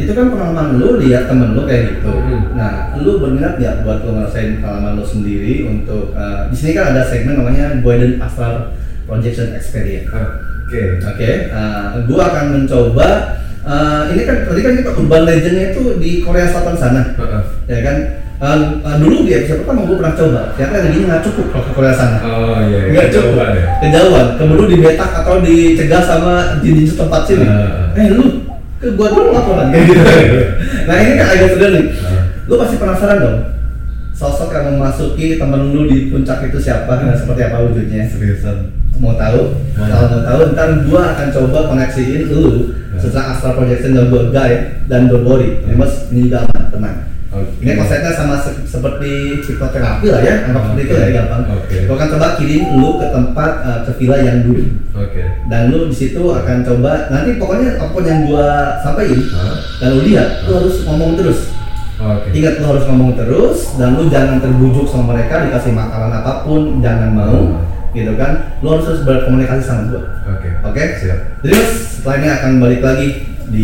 Itu kan pengalaman lu lihat temen lu kayak gitu. Nah, lu berminat nggak buat lu ngerasain pengalaman lu sendiri untuk di sini kan ada segmen namanya Boyden Astral Projection Experience. Oke. Gua akan mencoba. Ini kan tadi kan kita urban legendnya itu di Korea Selatan sana, ya kan? Dulu di episode pertama gue pernah coba, ternyata energinya nggak cukup kalau ke Korea sana. Nggak cukup, kejauhan. Kemudian dibetak atau dicegah sama jin-jin setempat sini. Lu ke gua dulu laporan. Nah ini kan agak sedih nih. Lu pasti penasaran dong. Sosok yang memasuki temen lu di puncak itu siapa, seperti apa wujudnya? Seriusan. Mau tahu? Kalau mau tahu, ntar gua akan coba koneksiin lu secara astral projection dan body dan body. Mas ini gampang, tenang. Ini konsepnya sama seperti psikoterapi lah ya, anggap seperti itu ya, gampang. Gua akan coba kirim lu ke tempat ke villa yang dulu. Dan lu di situ akan coba nanti pokoknya apapun yang gua sampaikan, dan lu lihat, lu harus ngomong terus. Ingat lu harus ngomong terus, dan lu jangan terbujuk sama mereka dikasih makanan apapun, jangan mau, gitu kan? Lu harus terus berkomunikasi sama gua. Oke? Siap. Terus setelah ini akan balik lagi di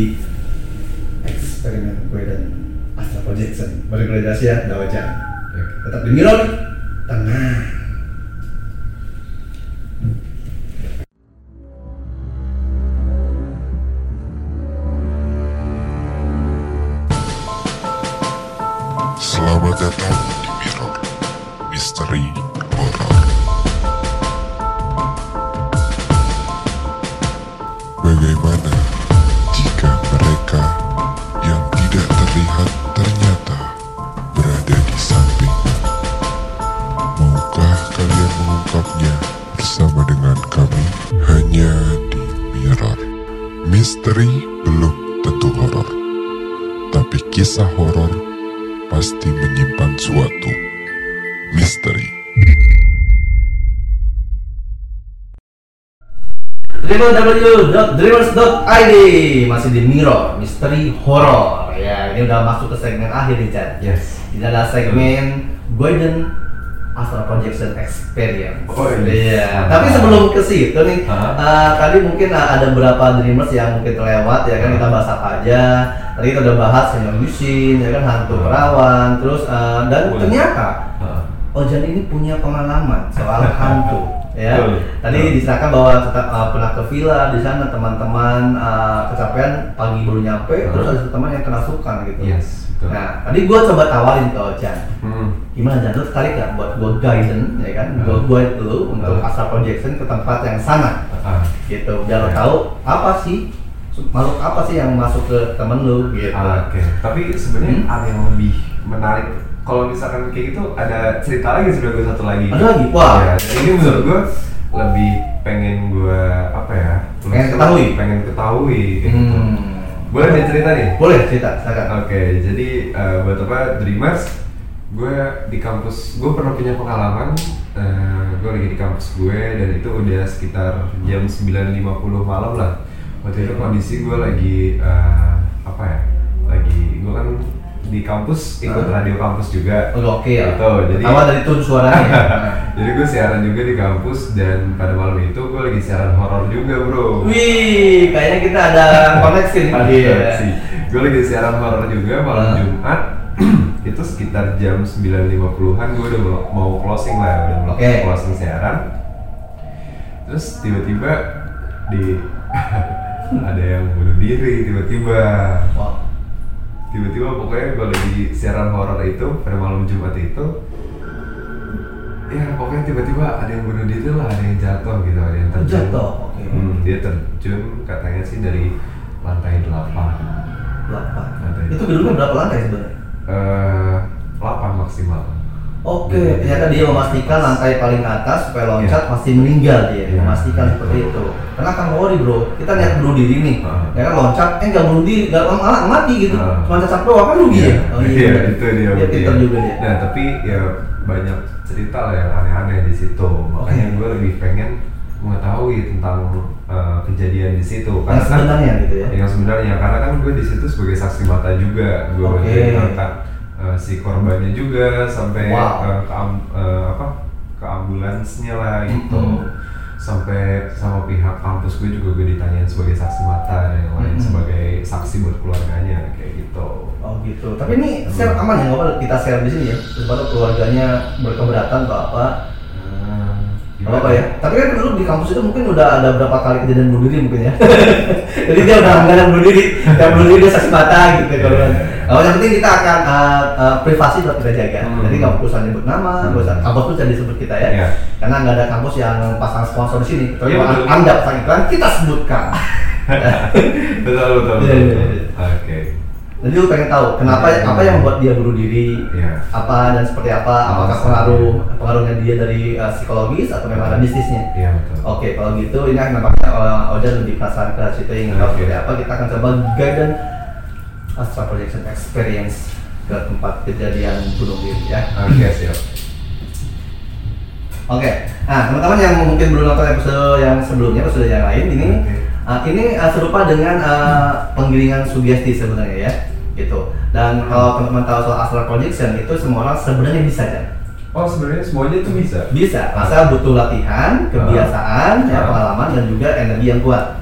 eksperimen gue dan Astral Projection, bergradasi ya, udah wajar. Tetap di Mirror Tengah. Selamat datang di Mirror Misteri Horror. Bagaimana jika mereka yang tidak terlihat ternyata berada di samping? Maukah kalian mengungkapnya bersama dengan kami hanya di Mirror? Misteri belum tentu horor, tapi kisah horor pasti menyimpan suatu misteri. dreamers.id masih di Mirror Misteri Horror. Ya, ini udah masuk ke segmen akhir nih, Chan. Ini adalah segmen Golden Astral Projection Experience. Tapi sebelum ke situ nih, tadi mungkin ada beberapa dreamers yang mungkin terlewat ya kan, kita bahas apa aja. Tadi kita udah bahas Cheonyeo Gwisin, ya kan, hantu perawan, terus dan ternyata Ojan ini punya pengalaman soal hantu. Tadi diserahkan bahwa pernah ke villa di sana, teman-teman kecapean pagi baru nyampe, terus ada teman yang kerasukan gitu. Nah, tadi gua coba tawarin ke Ojan, gimana Jan, lu tertarik nggak buat gua guidance, ya kan, gua guide lu untuk astral projection ke tempat yang sana, gitu, biar lo tahu apa sih makhluk apa sih yang masuk ke temen lu gitu. Tapi sebenarnya ada yang lebih menarik. Kalau misalkan kayak gitu ada cerita lagi sudah gue satu lagi. Ada lagi. Wah. Ya, ini menurut gue lebih pengen gue apa ya? Pengen ketahui. Gitu. Boleh ada cerita nih? Boleh cerita. Silakan. Jadi buat apa Dreamers? Gue di kampus, gue pernah punya pengalaman. Gue lagi di kampus gue dan itu udah sekitar jam 9.50 malam lah. Waktu itu kondisi gue lagi apa ya? Lagi gue kan di kampus ikut radio kampus juga. Gitu. Jadi awal dari tone suaranya. Jadi gue siaran juga di kampus dan pada malam itu gue lagi siaran horor juga, bro. Wih, kayaknya kita ada koneksi nih. Gue lagi siaran horor juga malam Jumat. Itu sekitar jam 9.50-an gue udah mau closing lah, udah mau closing siaran. Terus tiba-tiba di ada yang bunuh diri tiba-tiba. Tiba-tiba pokoknya gue lagi siaran horor itu pada malam Jumat itu, ya pokoknya tiba-tiba ada yang bunuh diri lah, ada yang jatuh gitu, ada yang terjun. Dia terjun katanya sih dari lantai 8. Itu gedungnya berapa lantai sebenarnya? 8 maksimal. Ternyata dia memastikan lantai paling atas supaya loncat pasti meninggal dia, memastikan seperti itu. Karena kan worry bro, kita niat bunuh diri nih, ya kan loncat, nggak bunuh diri, nggak malah mati gitu, cuma cacat doang kan rugi ya. Itu dia. Juga dia. Nah tapi ya banyak cerita lah yang aneh-aneh di situ, makanya gue lebih pengen mengetahui tentang kejadian di situ. Karena yang sebenarnya kan, gitu ya. Yang sebenarnya karena kan gue di situ sebagai saksi mata juga, gue melihat si korbannya juga sampai ke ambulansnya lah gitu. Sampai sama pihak kampus gue juga gue ditanyain sebagai saksi mata dan yang lain sebagai saksi buat keluarganya kayak gitu. Oh gitu. Tapi ini share aman ya, nggak kita share di sini ya. Terus keluarganya berkeberatan atau apa? Gimana? Apa ya? Tapi kan dulu di kampus itu mungkin udah ada berapa kali kejadian bunuh diri mungkin ya. Jadi dia udah nggak bunuh diri, yang bunuh diri dia saksi mata gitu kalau. Oh, yang penting kita akan privasi tetap kita jaga. Jadi nggak usah nyebut nama, nggak usah kampus pun jadi sebut kita ya. Karena nggak ada kampus yang pasang sponsor di sini. Tapi Anda pasang iklan kita sebutkan. Betul. Oke. Jadi lu pengen tahu kenapa apa yang membuat dia bunuh diri, apa dan seperti apa, apakah pengaruhnya dia dari psikologis atau memang ada bisnisnya? Iya betul. Oke, kalau gitu ini nampaknya Ojan lebih kasar ke situ yang tahu seperti apa. Kita akan coba guidance astral projection experience ke tempat kejadian bunuh diri ya. Oke, siap. Oke, nah teman-teman yang mungkin belum nonton episode yang sebelumnya, episode yang lain ini, serupa dengan penggiringan sugesti sebenarnya ya. Gitu. Dan kalau teman-teman tahu soal astral projection itu semua orang sebenarnya bisa ya. Oh, sebenarnya semuanya itu bisa. Bisa, asal butuh latihan, kebiasaan, pengalaman dan juga energi yang kuat.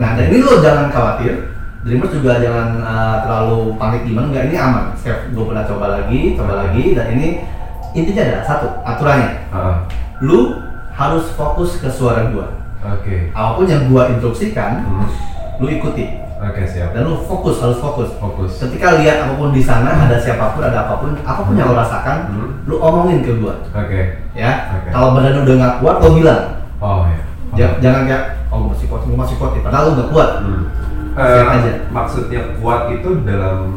Nah, dan ini lo jangan khawatir. Dreamers juga jangan terlalu panik gimana, enggak, ini aman. Gue pernah coba lagi dan ini intinya adalah satu, aturannya. Lu harus fokus ke suara gua. Oke. Apapun yang gua instruksikan, lu ikuti. Oke, siap. Dan lu fokus, harus fokus. Ketika lihat apapun di sana, ada siapapun, ada apapun yang lu rasakan, lu omongin ke gua. Oke. Ya. Okay. Kalau badan lu udah nggak kuat, lu bilang. Oh ya. Jangan kayak, oh masih kuat, padahal lu nggak kuat. Maksudnya kuat itu dalam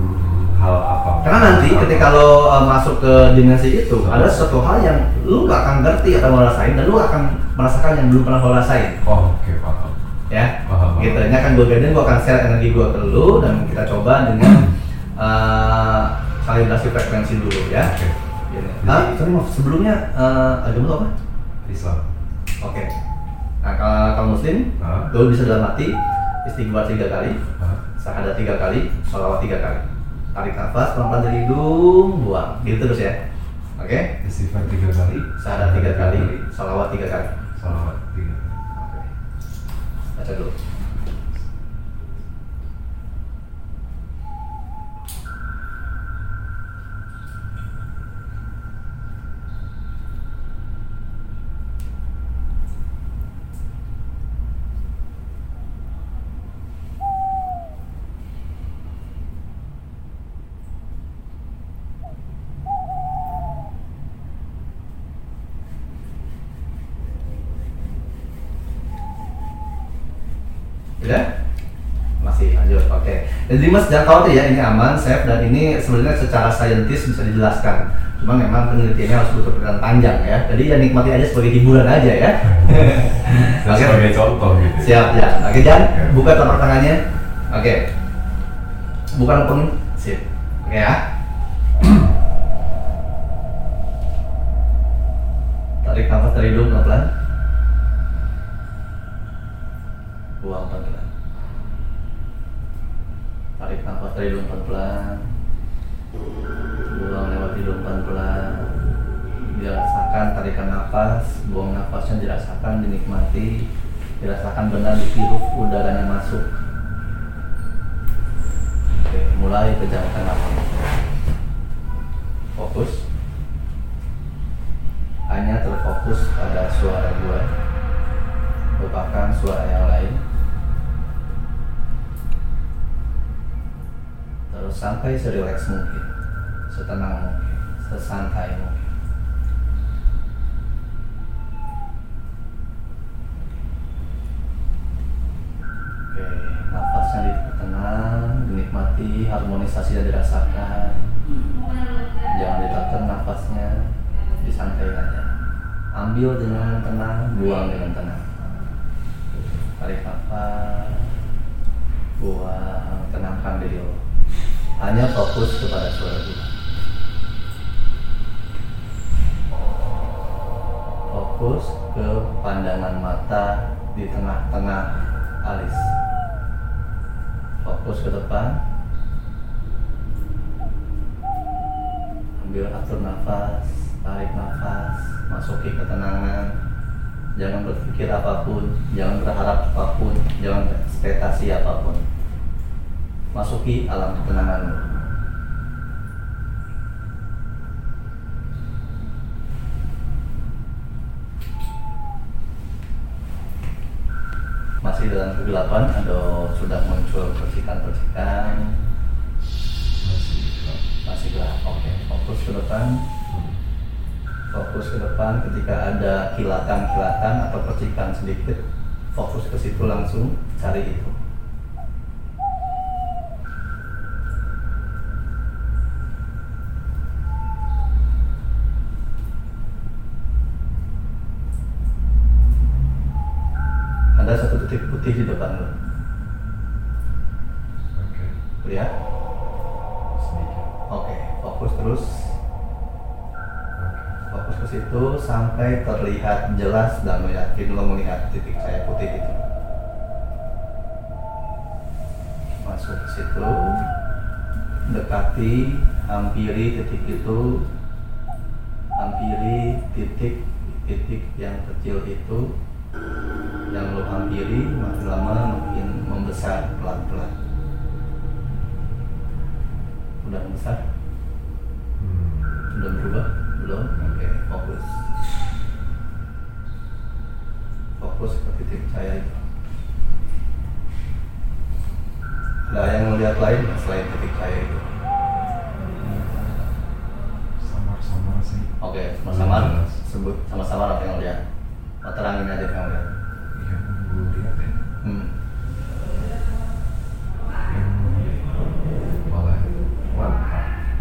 hal apa? Karena nanti ketika lo masuk ke dimensi itu, ada sesuatu hal yang lo gak akan ngerti atau ngerasain, dan lo akan merasakan yang belum pernah lo rasain. Oh, oke, paham. Ya, gitu. Ini akan gue akan share energi gue ke lo, dan kita coba dengan kalibrasi frekuensi dulu ya. Oke. Sebelumnya agama lo apa? Islam. Oke. Nah, kalau muslim, lo bisa dalam hati istighfar 3 kali, syahadat 3 kali, sholawat 3 kali. Tarik nafas, pelan-pelan dari hidung, buang. Gitu terus ya. Oke? Istighfar 3 kali, syahadat 3 kali, sholawat 3 kali. Oke. Baca dulu. Jadi mas jangan khawatir ya, ini aman, safe, dan ini sebenarnya secara saintis bisa dijelaskan. Cuma memang penelitiannya harus butuh penelitian panjang ya. Jadi ya nikmati aja sebagai hiburan aja ya. Sebagai contoh gitu. Siap ya. Oke Jan, buka telapak tangannya. Oke. Bukan penuh. Sip. Oke ya. Tarik nafas dari hidung pelan-pelan. Buang pelan-pelan. Tarik nafas dari hidung pelan-pelan, buang lewat hidung pelan-pelan, dirasakan tarikan nafas, buang nafasnya dirasakan, dinikmati, dirasakan benar dihirup udaranya masuk. Oke, mulai pejamkan mata, fokus, hanya terfokus pada suara gua, lupakan suara yang lain. Terus sampai serileks mungkin, setenang mungkin, sesantai mungkin. Oke, nafasnya ditenang, dinikmati, harmonisasi dan dirasakan. Jangan ditekan nafasnya, disantai aja. Ambil dengan tenang, buang dengan tenang. Tarik nafas, buang, tenangkan diri lo. Hanya fokus kepada suara kita. Fokus ke pandangan mata di tengah-tengah alis. Fokus ke depan. Ambil atur nafas, tarik nafas, masuki ketenangan. Jangan berpikir apapun, jangan berharap apapun, jangan ekspektasi apapun. Masuki alam ketenanganmu. Masih dalam kegelapan atau sudah muncul percikan-percikan? Masih gelap. Oke, fokus ke depan. Fokus ke depan, ketika ada kilatan-kilatan atau percikan sedikit, fokus ke situ langsung, cari itu. Ada satu titik putih di depan lo. Okay. Lihat? Sedikit. Oke, fokus terus. Fokus ke situ sampai terlihat jelas dan yakin lo melihat titik cahaya putih itu. Masuk ke situ, dekati, hampiri titik itu, hampiri titik yang kecil itu. Yang lo hampiri makin lama makin membesar pelan-pelan. Udah membesar? Udah berubah? Belum? Oke, fokus. Fokus ke titik cahaya itu. Ada yang melihat lain selain titik cahaya itu? Samar-samar sih. Oke, samar-samar. Sebut samar-samar apa yang lihat? Oh, terangin aja kamu lihat.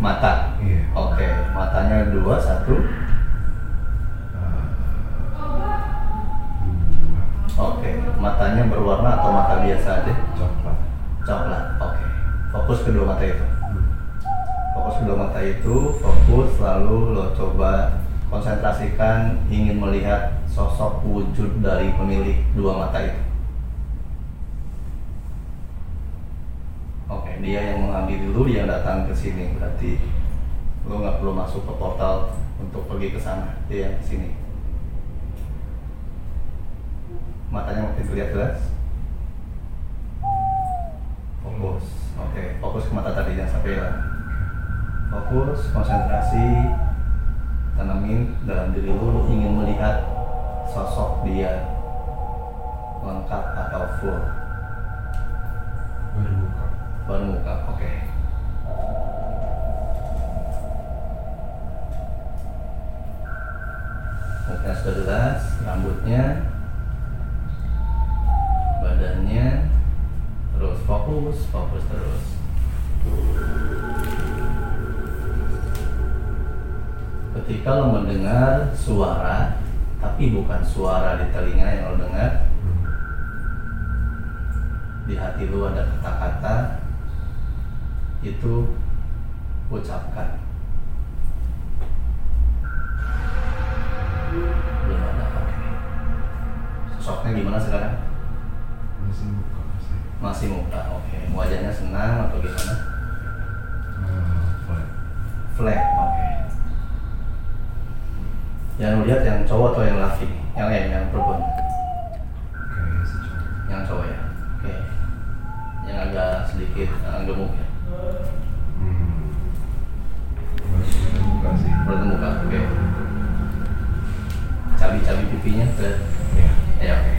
Mata. Iya. Oke, matanya dua, satu. Oke, matanya berwarna atau mata biasa aja? Coklat. Coklat. Oke. Fokus kedua mata itu. Fokus kedua mata itu, fokus lalu lo coba konsentrasikan ingin melihat sosok wujud dari pemilik dua mata itu. Oke, dia yang mengambil dulu, dia yang datang ke sini, berarti lo nggak perlu masuk ke portal untuk pergi ke sana, dia yang ke sini. Matanya makin terlihat jelas. Fokus. Oke, fokus ke mata tadi yang sampai hilang. Fokus, konsentrasi, tanamin dalam diri lo ingin melihat sosok dia lengkap atau full. Bermuka, oke. Mukanya sudah jelas, rambutnya, badannya, terus fokus terus. Ketika lo mendengar suara, tapi bukan suara di telinga yang lo dengar, di hati lo ada kata-kata, itu ucapkan. Belum ada apa-apa. Sosoknya gimana sekarang? Masih muka. Masih muka, oke. Wajahnya senang atau gimana? Flat. Flat, oke. Yang lo lihat yang cowok atau yang laki? Yang perempuan? Kayaknya sih cowok. Yang cowok ya? Oke. Yang agak sedikit gemuk ya? Perut muka, oke. Cabi-cabi pipinya ke? Iya. Ya, oke.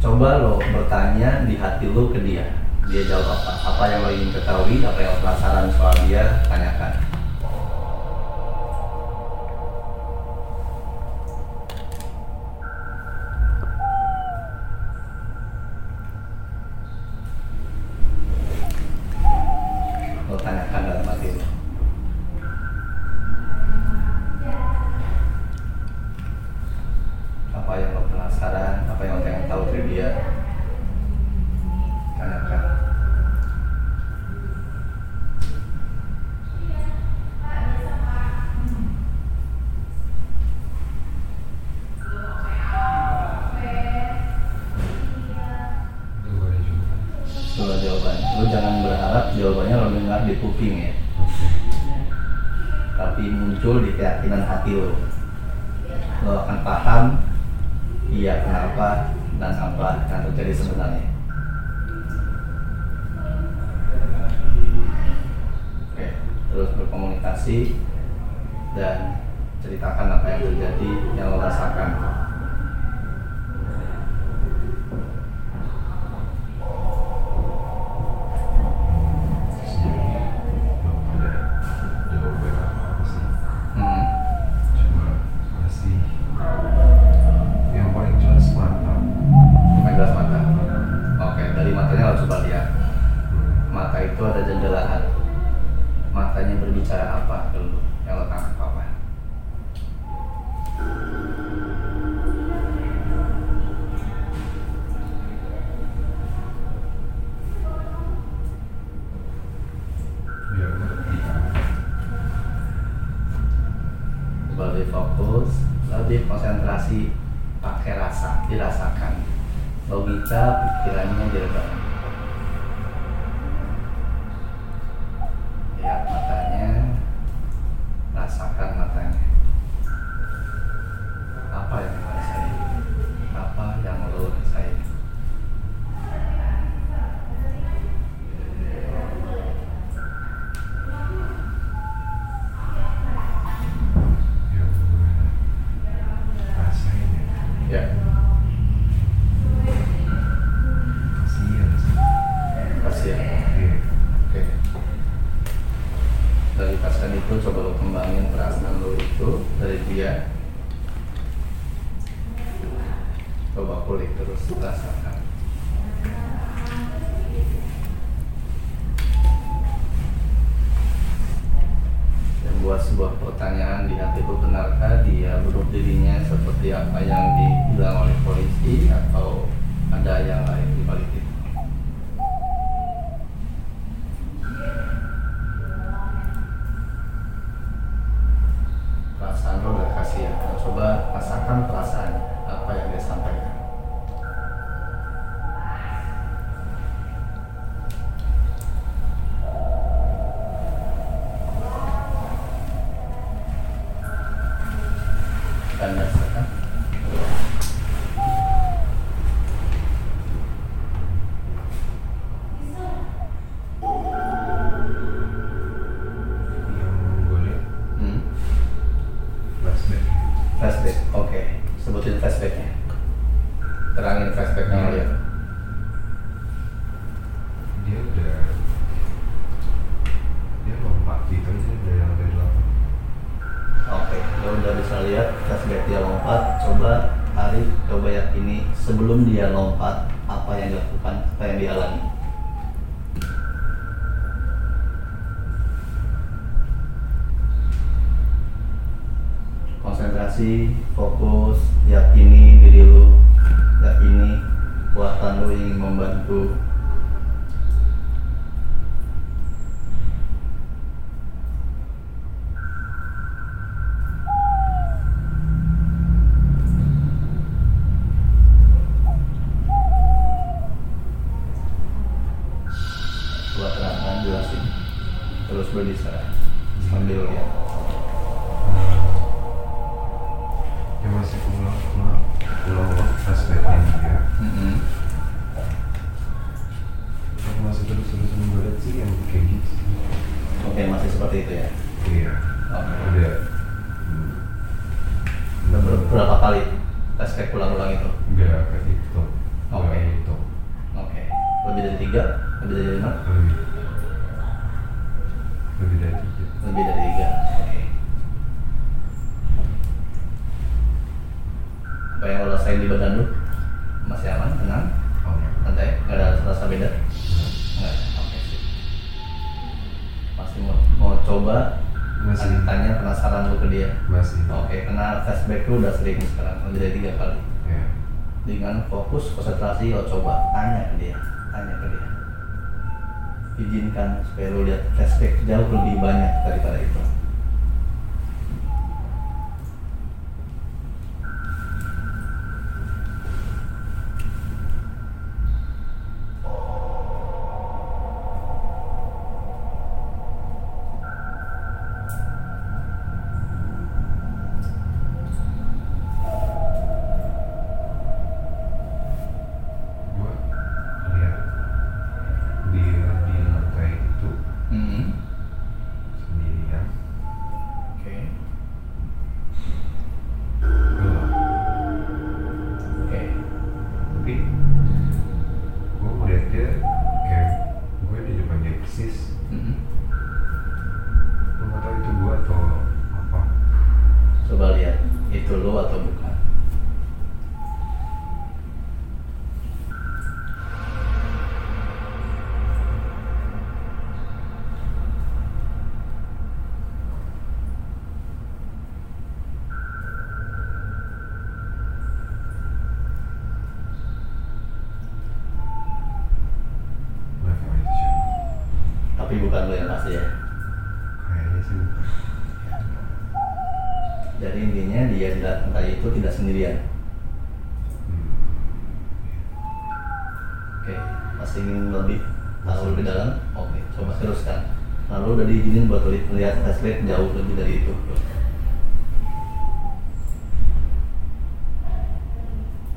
Coba lo bertanya di hati lo ke dia. Dia jawab apa? Apa yang lo ingin ketahui, apa yang penasaran soal dia, tanyakan. terdengar di kuping ya, tapi muncul di keyakinan hati lo. Lo akan paham iya kenapa dan apa yang terjadi sebenarnya. Oke, terus berkomunikasi dan ceritakan apa yang terjadi yang lo rasakan. Fokus, yakini diri lu, yakini kekuatan lu ingin membantu. Buat terangkan, jelasin, terus berdiserah sambil lihat. Fokus, konsentrasi, lo coba tanya ke dia, izinkan supaya lo lihat flashback jauh lebih banyak daripada itu. Lo tahu itu gua atau apa? Coba lihat, itu lo atau bukan? Sendirian. Oke, masih ingin lebih tahu lebih dalam? Oke, coba teruskan. Lalu udah diizinin buat melihat flashlight jauh lebih dari itu.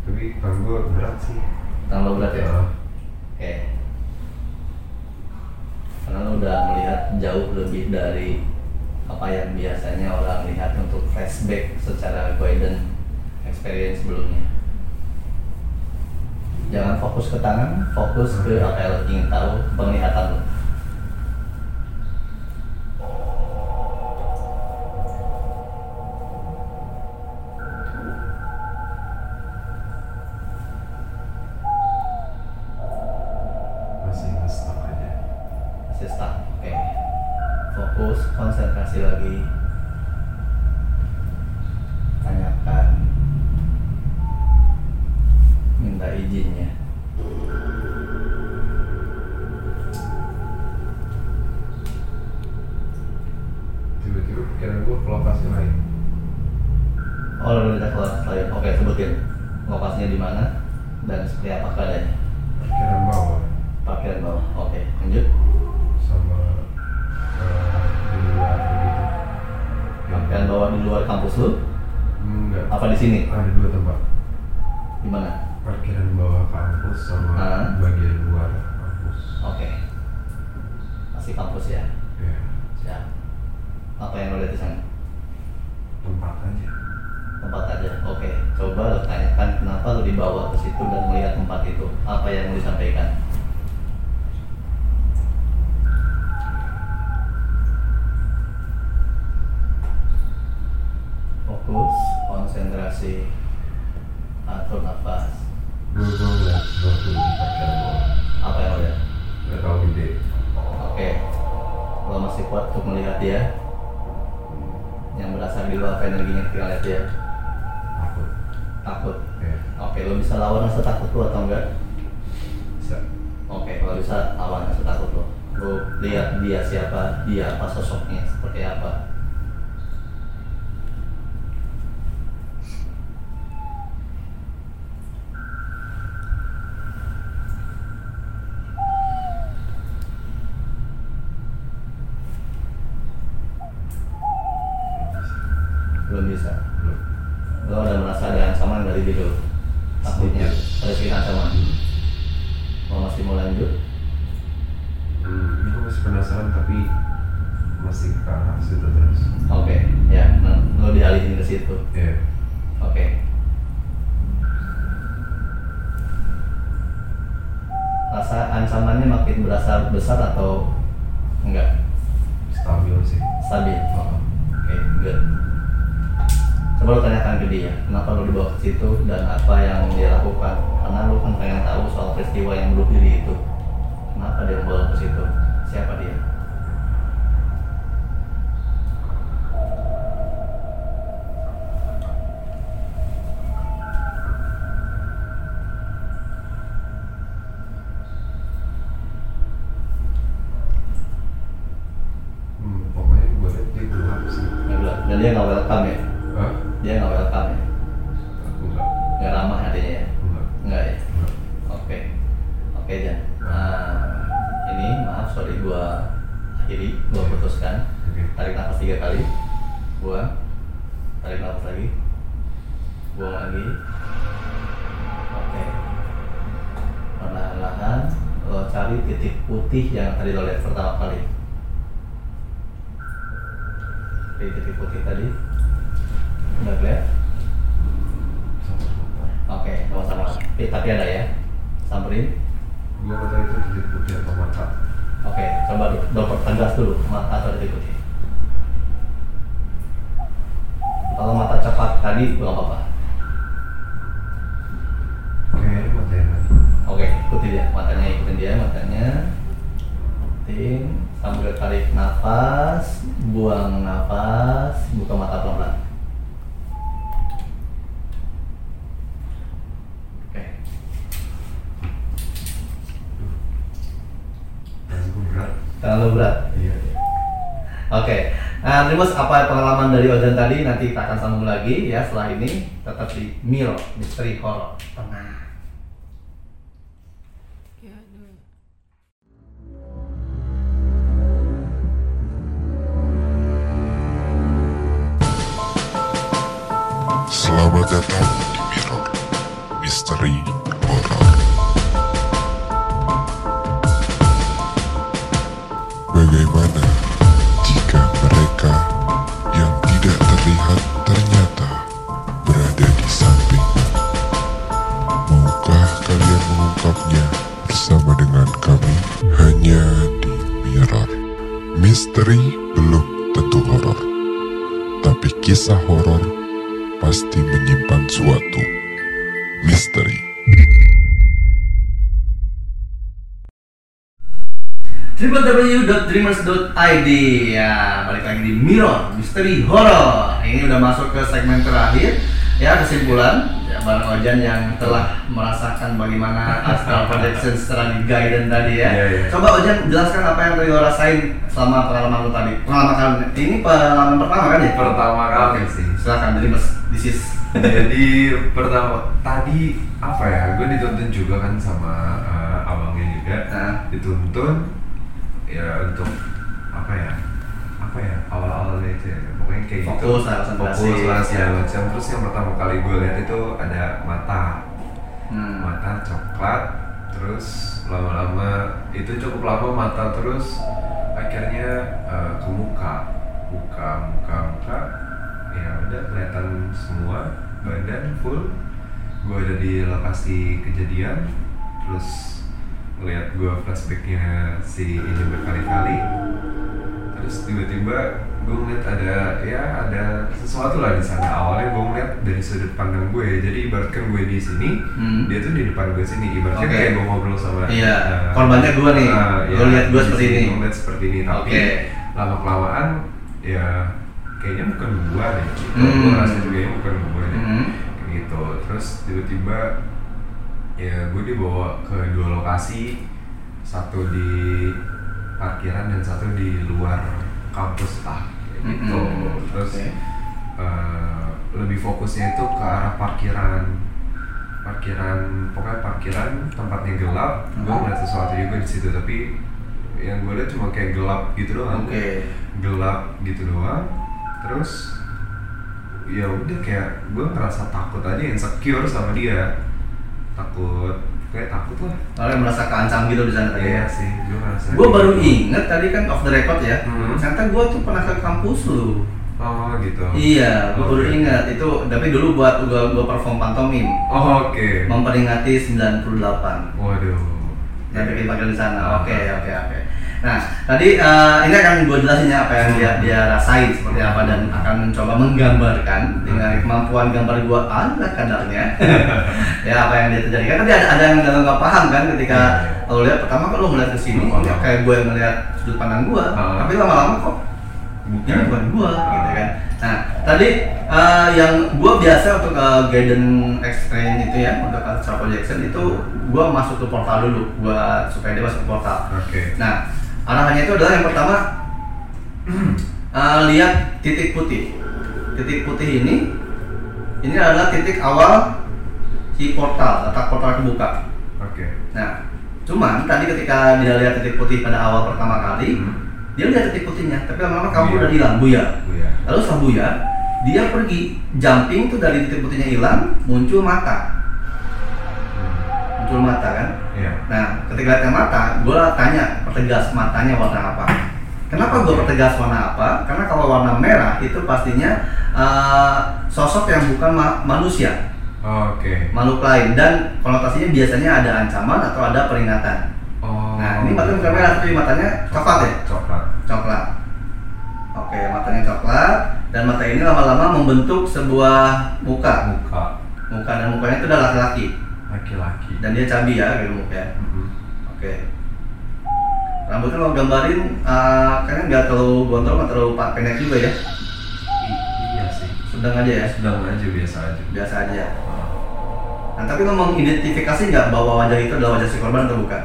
Tapi tambah berat sih. Tambah berat ya? Oke. Karena lo udah melihat jauh lebih dari apa yang biasanya orang lihat untuk flashback secara guidance experience sebelumnya. Jangan fokus ke tangan, fokus ke apa yang ingin tahu, penglihatan lo. Tapi ada ya, samperin. Gua mau tahu itu titik putih atau mata. Oke, coba dokter tegas dulu mata terikuti. Kalau mata cepat tadi belum apa-apa. Oke, ikuti dia, matanya ikutin dia, matanya ikutin sambil tarik nafas, buang nafas, buka mata pelan-pelan. Oke. Terlalu berat. Iya. Oke. Nah, terus apa pengalaman dari Ojan tadi nanti kita akan sambung lagi ya setelah ini tetap di Mirror Misteri Horror Tengah. Selamat datang di Mirror Misteri Horror. Bagaimana jika mereka yang tidak terlihat ternyata berada di samping? Maukah kalian mengungkapnya bersama dengan kami hanya di Mirror? Misteri belum tentu horor, tapi kisah horor pasti menyimpan suatu misteri. www.dreamers.id ya, balik lagi di Mirror Misteri Horror. Ini udah masuk ke segmen terakhir ya, kesimpulan ya, Bang Ojan yang telah merasakan bagaimana astral projection secara di guidance tadi ya. Coba Ojan jelaskan apa yang tadi lo rasain selama pengalaman lo tadi. Pengalaman pertama kan ya? Pertama kali sih. Silakan jadi mas. Jadi pertama tadi apa ya, gue dituntun juga kan sama abangnya juga, dituntun ya untuk apa ya awal-awalnya itu ya pokoknya kayak fokus, gitu fokus lah segala macam. Terus yang pertama kali gue lihat itu ada mata coklat, terus lama-lama itu cukup lama mata, terus akhirnya ke muka ya udah kelihatan semua badan full. Gue ada di lokasi kejadian, terus ngeliat gue flashbacknya si ini berkali-kali, terus tiba-tiba gue ngeliat ada sesuatu lah di sana. Awalnya gue ngeliat dari sudut pandang gue, jadi ibaratkan gue di sini, dia tuh di depan gue sini, ibaratnya kayak gue ngobrol sama korbannya gue nih, gue liat gue seperti ini, tapi lama-kelamaan ya kayaknya bukan gua deh, gue rasa juga bukan gua deh, kayak gitu. Terus tiba-tiba ya gue dibawa ke dua lokasi, satu di parkiran dan satu di luar kampus lah, kayak gitu. Terus lebih fokusnya itu ke arah parkiran, pokoknya parkiran tempatnya gelap. Gue ngeliat sesuatu juga di situ, tapi yang gue lihat cuma kayak gelap gitu doang, Terus ya udah kayak gue ngerasa takut aja, insecure sama dia, takut lah. Kalian merasa keancam gitu di sana tadi? Iya sih, gue ngerasa. Gue baru inget tadi kan off the record ya. Ternyata gue tuh pernah ke kampus lu. Oh gitu. Iya, gue baru inget itu. Tapi dulu buat gue perform pantomim. Oh oke. Memperingati 98. Waduh. Yang dipakai di sana. Oke. Nah, tadi ini akan gue jelasin ya apa yang dia rasain seperti apa, dan akan mencoba menggambarkan dengan kemampuan gambar gue ala kadarnya. Ya apa yang dia terjadi. Karena ada yang nggak paham kan ketika lo lihat pertama kan lo melihat ke sini, kayak gue melihat sudut pandang gue, tapi lama-lama kok ini bukan gue, gitu kan. Nah, tadi yang gue biasa untuk guidance exchange itu ya, untuk astral projection itu gue masuk ke portal dulu, gue supaya dia masuk ke portal. Nah, arahannya itu adalah yang pertama lihat titik putih. Titik putih ini adalah titik awal si portal, letak portal kebuka. Nah, cuman tadi ketika dia lihat titik putih pada awal pertama kali, dia lihat titik putihnya, tapi lama-lama kamu udah hilang, buyar. Lalu setelah buyar, dia pergi jumping tuh dari titik putihnya hilang, muncul mata kan? Nah, ketika lihatnya mata, gue tanya pertegas matanya warna apa. Kenapa gue pertegas warna apa? Karena kalau warna merah itu pastinya sosok yang bukan manusia, makhluk lain, dan konotasinya biasanya ada ancaman atau ada peringatan. Nah, ini patung kamera asli matanya coklat ya? Coklat. Coklat. Oke, matanya coklat dan mata ini lama-lama membentuk sebuah muka. Muka dan mukanya itu adalah laki-laki. Laki-laki. Dan dia cabi ya, kayak mukanya. Mm-hmm. Oke. Rambutnya kalau gambarin, kalian nggak terlalu gondrong atau terlalu pendek juga ya? Iya sih. Sedang aja ya? Sedang aja, biasa aja. Biasa aja. Nah, tapi lo mengidentifikasi nggak bahwa wajah itu adalah wajah si korban atau bukan?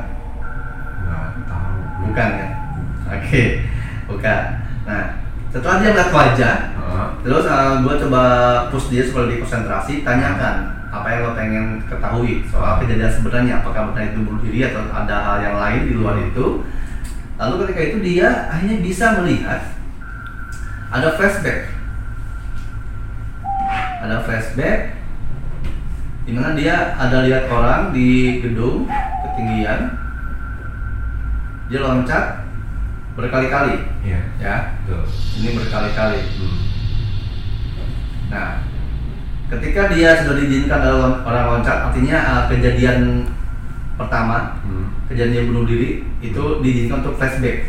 Nggak tahu. Bukan kan? Oke, okay. Bukan. Nah, setelah dia melihat wajah, terus gue coba push dia supaya dikonsentrasi, tanyakan apa yang lo pengen ketahui soal kejadian sebenarnya, apakah benar itu bunuh diri atau ada hal yang lain di luar itu. Lalu ketika itu dia akhirnya bisa melihat ada flashback. Ada flashback. Dimana dia ada lihat orang di gedung ketinggian, dia loncat berkali-kali, yeah. Ya, betul. Ini berkali-kali. Nah, ketika dia sudah diizinkan ada orang loncat, artinya kejadian pertama, kejadian bunuh diri itu diizinkan untuk flashback,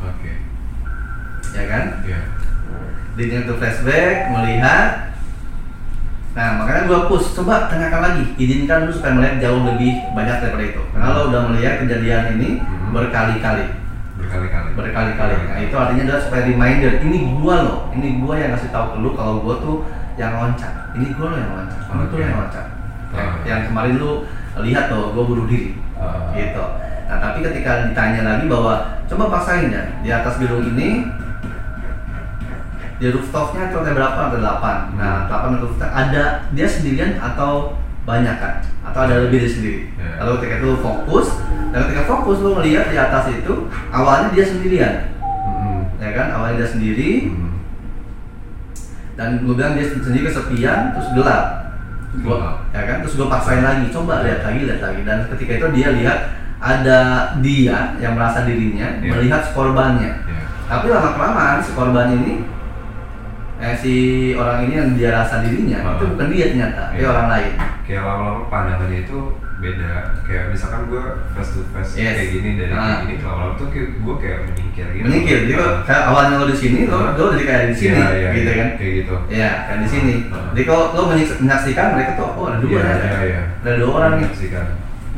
okay. Ya kan? Yeah. Diizinkan untuk flashback, melihat. Nah, makanya gue push, coba tanyakan lagi, izinkan lu supaya melihat jauh lebih banyak daripada itu. Karena lo udah melihat kejadian ini berkali-kali. Nah, itu artinya adalah supaya reminder, ini gue loh, ini gue yang ngasih tahu ke lu kalau gue tuh yang loncat. Ini gue loh yang loncat, ini tuh yang loncat. Yang kemarin lu lihat loh, gue bunuh diri, gitu. Nah, tapi ketika ditanya lagi bahwa, coba paksain ya, di atas gedung ini di rooftopnya itu ada berapa? Ada 8. Nah, 8 rooftop ada dia sendirian atau banyak kan? Atau ada lebih dari sendiri? Yeah. Lalu ketika itu fokus, dan ketika fokus lo melihat di atas itu awalnya dia sendirian, ya kan? Awalnya dia sendiri, dan gue bilang dia sendiri kesepian, terus gelap, ya kan? Terus gue paksain lagi, coba lihat lagi, dan ketika itu dia lihat ada dia yang merasa dirinya melihat korbannya, tapi lama-kelamaan si korban ini si orang ini yang dia rasa dirinya itu bukan dia ternyata, tapi orang lain. Kayak lama-lama pandangannya itu beda. Kayak misalkan gue face to face kayak gini dari kayak gini, lama-lama tuh gue kayak meningkir gitu. Meningkir, gitu. Kayak awalnya lo di sini, lo jadi kayak di sini, gitu kan? Kayak gitu. Iya, kayak di sini. Jadi kalau lo menyaksikan mereka tuh, oh ada dua orang, ada dua orang nih.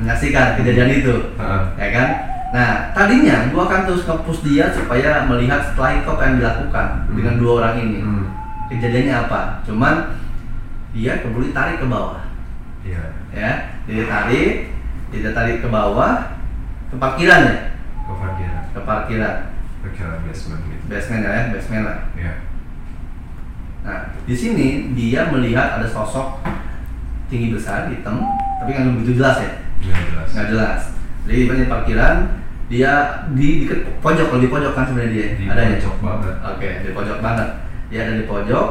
Menyaksikan kejadian itu, ya kan? Nah, tadinya gue akan terus nge-push dia supaya melihat setelah itu apa yang dilakukan dengan dua orang ini. Kejadiannya apa? Cuman dia keburu tarik ke bawah. Iya. Yeah. Ya, dia tarik ke bawah ke parkiran ya. Ke parkiran basement. Basement lah. Iya. Yeah. Nah, di sini dia melihat ada sosok tinggi besar hitam, tapi nggak begitu jelas ya. Nggak jelas. Jadi di parkiran dia di pojok kan sebenarnya dia di ada pojok ya? Banget. Oke, di pojok banget. Dia ada di pojok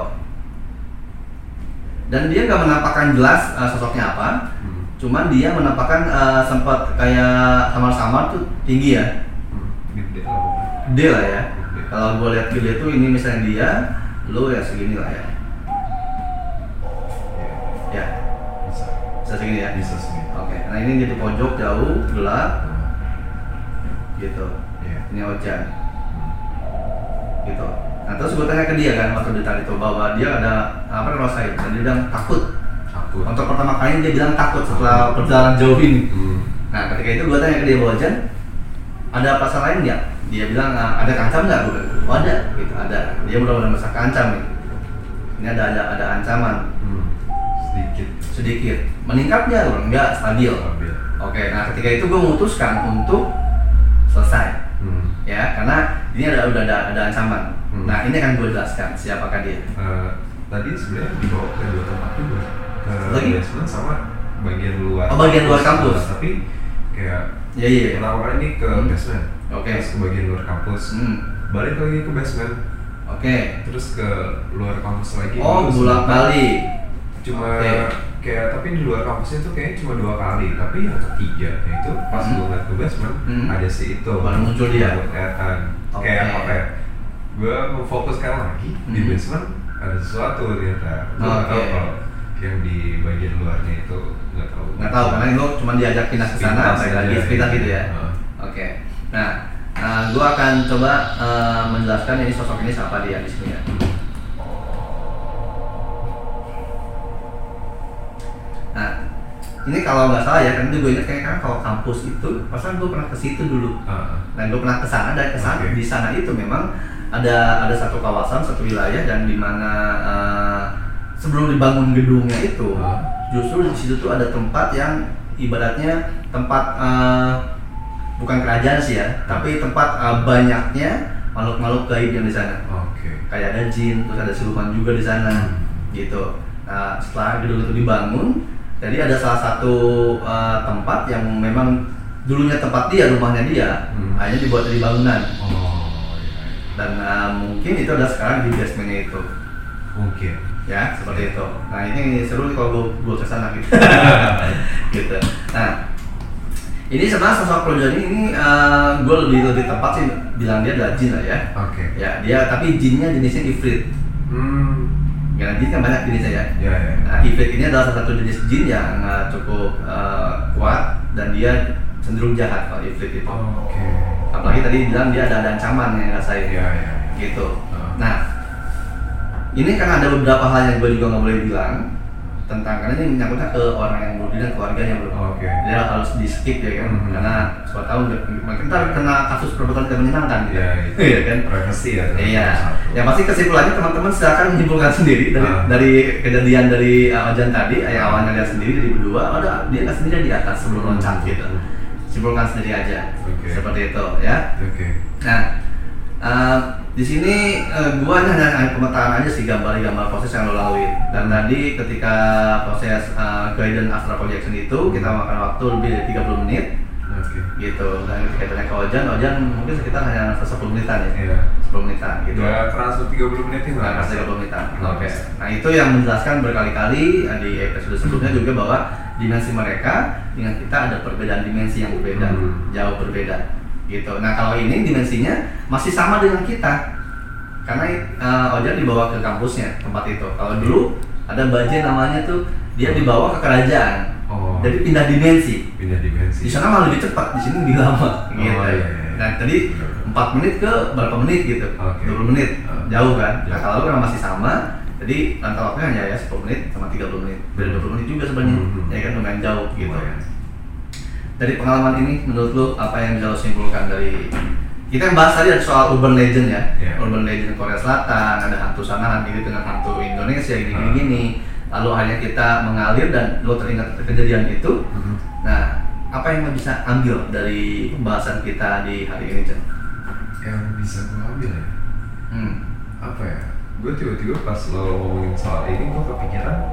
dan dia nggak menampakkan jelas sosoknya apa. Cuman dia menampakkan sempat kayak samar-samar tuh tinggi ya. Gede lah ya. Kalau gue lihat gede tuh ini misalnya dia, lo ya segini lah ya. Ya. Bisa segini ya. Bisa segini. Oke. Nah ini jadi pojok jauh gelap. Gitu. Ini ojan. Gitu. Nah, terus gue tanya ke dia kan waktu ditarik itu bahwa dia ada apa rasanya dan dia bilang takut. Untuk pertama kalinya dia bilang takut setelah perjalanan jauh ini. Nah ketika itu gue tanya ke dia bahwa Jan ada perasaan lain nggak? Dia bilang ada ancam nggak? Gue bilang oh, ada, gitu ada. Dia benar-benar merasa ancam nih. Ini ada ancaman. Sedikit. Meningkat nggak? Enggak, stabil. Oke, nah ketika itu gue memutuskan untuk selesai. Ya karena ini udah ada ancaman. Nah ini akan gue jelaskan siapakah dia. Tadi sebenarnya dibawa ke dua tempat juga, ke basement sama bagian luar. Oh bagian luar kampus. Tapi kayak penawaran ini ke basement. Oke. Terus ke bagian luar kampus. Balik lagi ke basement. Oke. Terus ke luar kampus lagi. Oh bolak-balik. Cuma kayak tapi di luar kampusnya tuh kayaknya cuma 2 kali, tapi yang ketiga yaitu pas gue ngeliat ke basement ada si itu baru muncul dia kelihatan. Kayak apa ya, gue memfokuskan lagi di basement ada sesuatu ternyata. Gue gak tau kalau yang di bagian luarnya itu gak tau karena gue cuma diajak pindah ke sana lagi sekitar gitu ya. Oke. Gue akan coba menjelaskan ini sosok ini siapa dia di sini ya. Nah, ini kalau nggak salah ya, karena gue ingat kayaknya kalau kampus itu, pasalnya gue pernah ke situ dulu. Dan gue pernah kesana, dan kesana di sana itu memang ada satu kawasan, satu wilayah, dan di mana sebelum dibangun gedungnya itu, justru di situ tuh ada tempat yang ibaratnya tempat bukan kerajaan sih ya, tapi tempat banyaknya makhluk-makhluk gaib yang di sana. Kayak ada jin, terus ada siluman juga di sana, gitu. Nah, setelah gedung itu dibangun. Jadi ada salah satu tempat yang memang dulunya tempat dia, rumahnya dia, akhirnya dibuat dari bangunan. Dan mungkin itu ada sekarang di basementnya itu. Mungkin. Ya, seperti itu. Nah ini seru nih kalau gue kesana gitu. Gitu. Nah, ini sebenarnya sosok Projoni ini gue lebih tepat sih bilang dia adalah jin lah ya. Ya, dia tapi jinnya jenisnya ifrit. Karena jin kan banyak jenisnya ya. Nah, ifrit ini adalah salah satu jenis jin yang cukup kuat dan dia cenderung jahat kalau ifrit itu. Apalagi tadi bilang dia ada ancaman yang ngerasain. Gitu. Nah, ini karena ada beberapa hal yang gue juga nggak boleh bilang tentang karena ini menyangkutnya ke orang yang belum dan keluarga yang belum. Dia harus di skip ya kan, karena suatu tahun mungkin kena kasus perbuatan tidak menyenangkan gitu. Iya kan, privacy ya. Iya. Ya pasti kesimpulannya teman-teman silakan menyimpulkan sendiri dari kejadian dari Ojan tadi, ayah awalnya lihat sendiri dari berdua, dia nggak sendiri di atas sebelum loncat gitu. Simpulkan sendiri aja, seperti itu ya. Nah. Di sini gua hanya pemetaan aja sih gambar-gambar proses yang lo laluin. Dan tadi ketika proses guidance astral projection itu kita makan waktu lebih dari 30 menit. Gitu. Dan ketika tanya ke Ojan mungkin sekitar hanya 10 menitan ya. 10 menitan gitu. Ya, transfer 30 menit itu. Nah, 30 menitan. Nah, itu yang menjelaskan berkali-kali di episode sebelumnya juga bahwa dimensi mereka dengan kita ada perbedaan dimensi yang berbeda, jauh berbeda. Gitu. Nah kalau ini dimensinya masih sama dengan kita karena Ojan dibawa ke kampusnya tempat itu. Kalau dulu ada Baje namanya tuh dia dibawa ke kerajaan, jadi pindah dimensi. Di sana malah lebih cepat, di sini lebih lama. Nah tadi 4 menit ke berapa menit gitu, 20 menit jauh kan. Nah kalau karena masih sama, jadi rentang waktunya hanya ya 10 menit sama 30 menit. Dari 20 menit juga sebenarnya, ya kan lumayan jauh gitu. Dari pengalaman ini, menurut lu apa yang bisa lu simpulkan dari kita yang bahas tadi soal urban legend ya, urban legend Korea Selatan, ada hantu sana, gitu dengan hantu Indonesia gini-gini, lalu akhirnya kita mengalir dan lu teringat kejadian itu. Nah, apa yang lu bisa ambil dari pembahasan kita di hari ini, Chan? Yang bisa gue ambil ya? Apa ya? Gue tiba-tiba pas lo ngomongin soal ini, gue kepikiran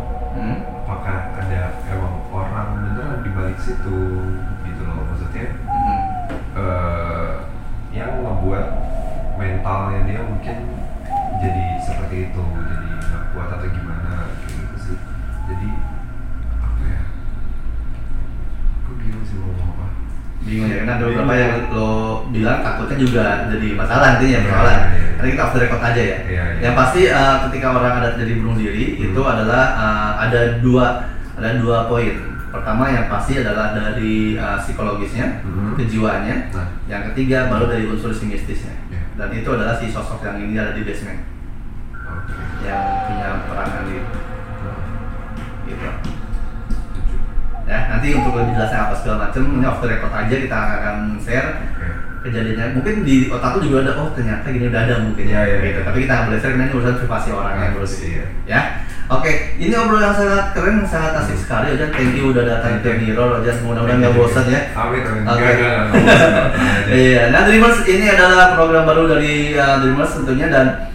apakah ada emang orang beneran di balik situ gitu loh, maksudnya yang membuat mentalnya dia mungkin jadi seperti itu, jadi nggak kuat atau gimana gitu sih. Jadi apa ya, gue bingung sih mau ngomong apa. Bingung ya, karena ada beberapa yang lo bilang takutnya juga jadi masalah nantinya, karena kita off the record aja ya. Yang pasti ketika orang ada jadi bunuh diri itu adalah ada dua poin. Pertama yang pasti adalah dari psikologisnya, kejiwaannya. Yang ketiga baru dari unsur mistisnya. Dan itu adalah si sosok yang ini ada di basement, yang punya peranan gitu. Ya, nanti untuk lebih jelasnya apa segala macam, ini off the record aja kita akan share kejadiannya. Mungkin di otak lu juga ada, oh ternyata gini udah ada mungkin gitu. Tapi kita akan share, ini urusan privasi orang yang terus ya. Ini obrolan yang sangat keren, sangat asik sekali. Ojan, thank you udah datang ke Mirror. Ojan, mudah-mudahan nggak bosan ya. Amin. Iya, nah Dreamers ini adalah program baru dari Dreamers tentunya, dan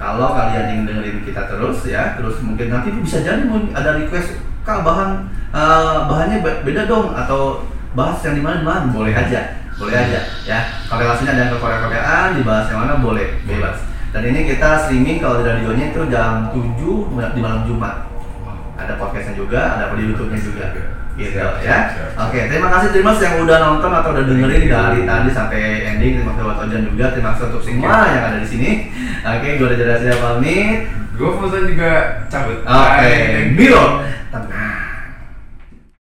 kalau kalian ingin dengerin kita terus ya, terus mungkin nanti bisa jadi ada request Kak, bahannya beda dong, atau bahas yang dimana-mana, boleh aja ya. Korelasinya ada kekorea-koreaan, dibahas yang mana boleh, bebas. Dan ini kita streaming kalau di radionya itu jam 7 di malam Jumat. Ada podcastnya juga, ada di YouTube-nya juga gitu ya. Oke, terima kasih Dreamers yang udah nonton atau udah dengerin dari tadi sampai ending. Terima kasih buat Ojan juga, terima kasih untuk semua yang ada di sini. Oke, gue udah jadi siapa nih? Gue Fusan juga cabut. Oke, Mirror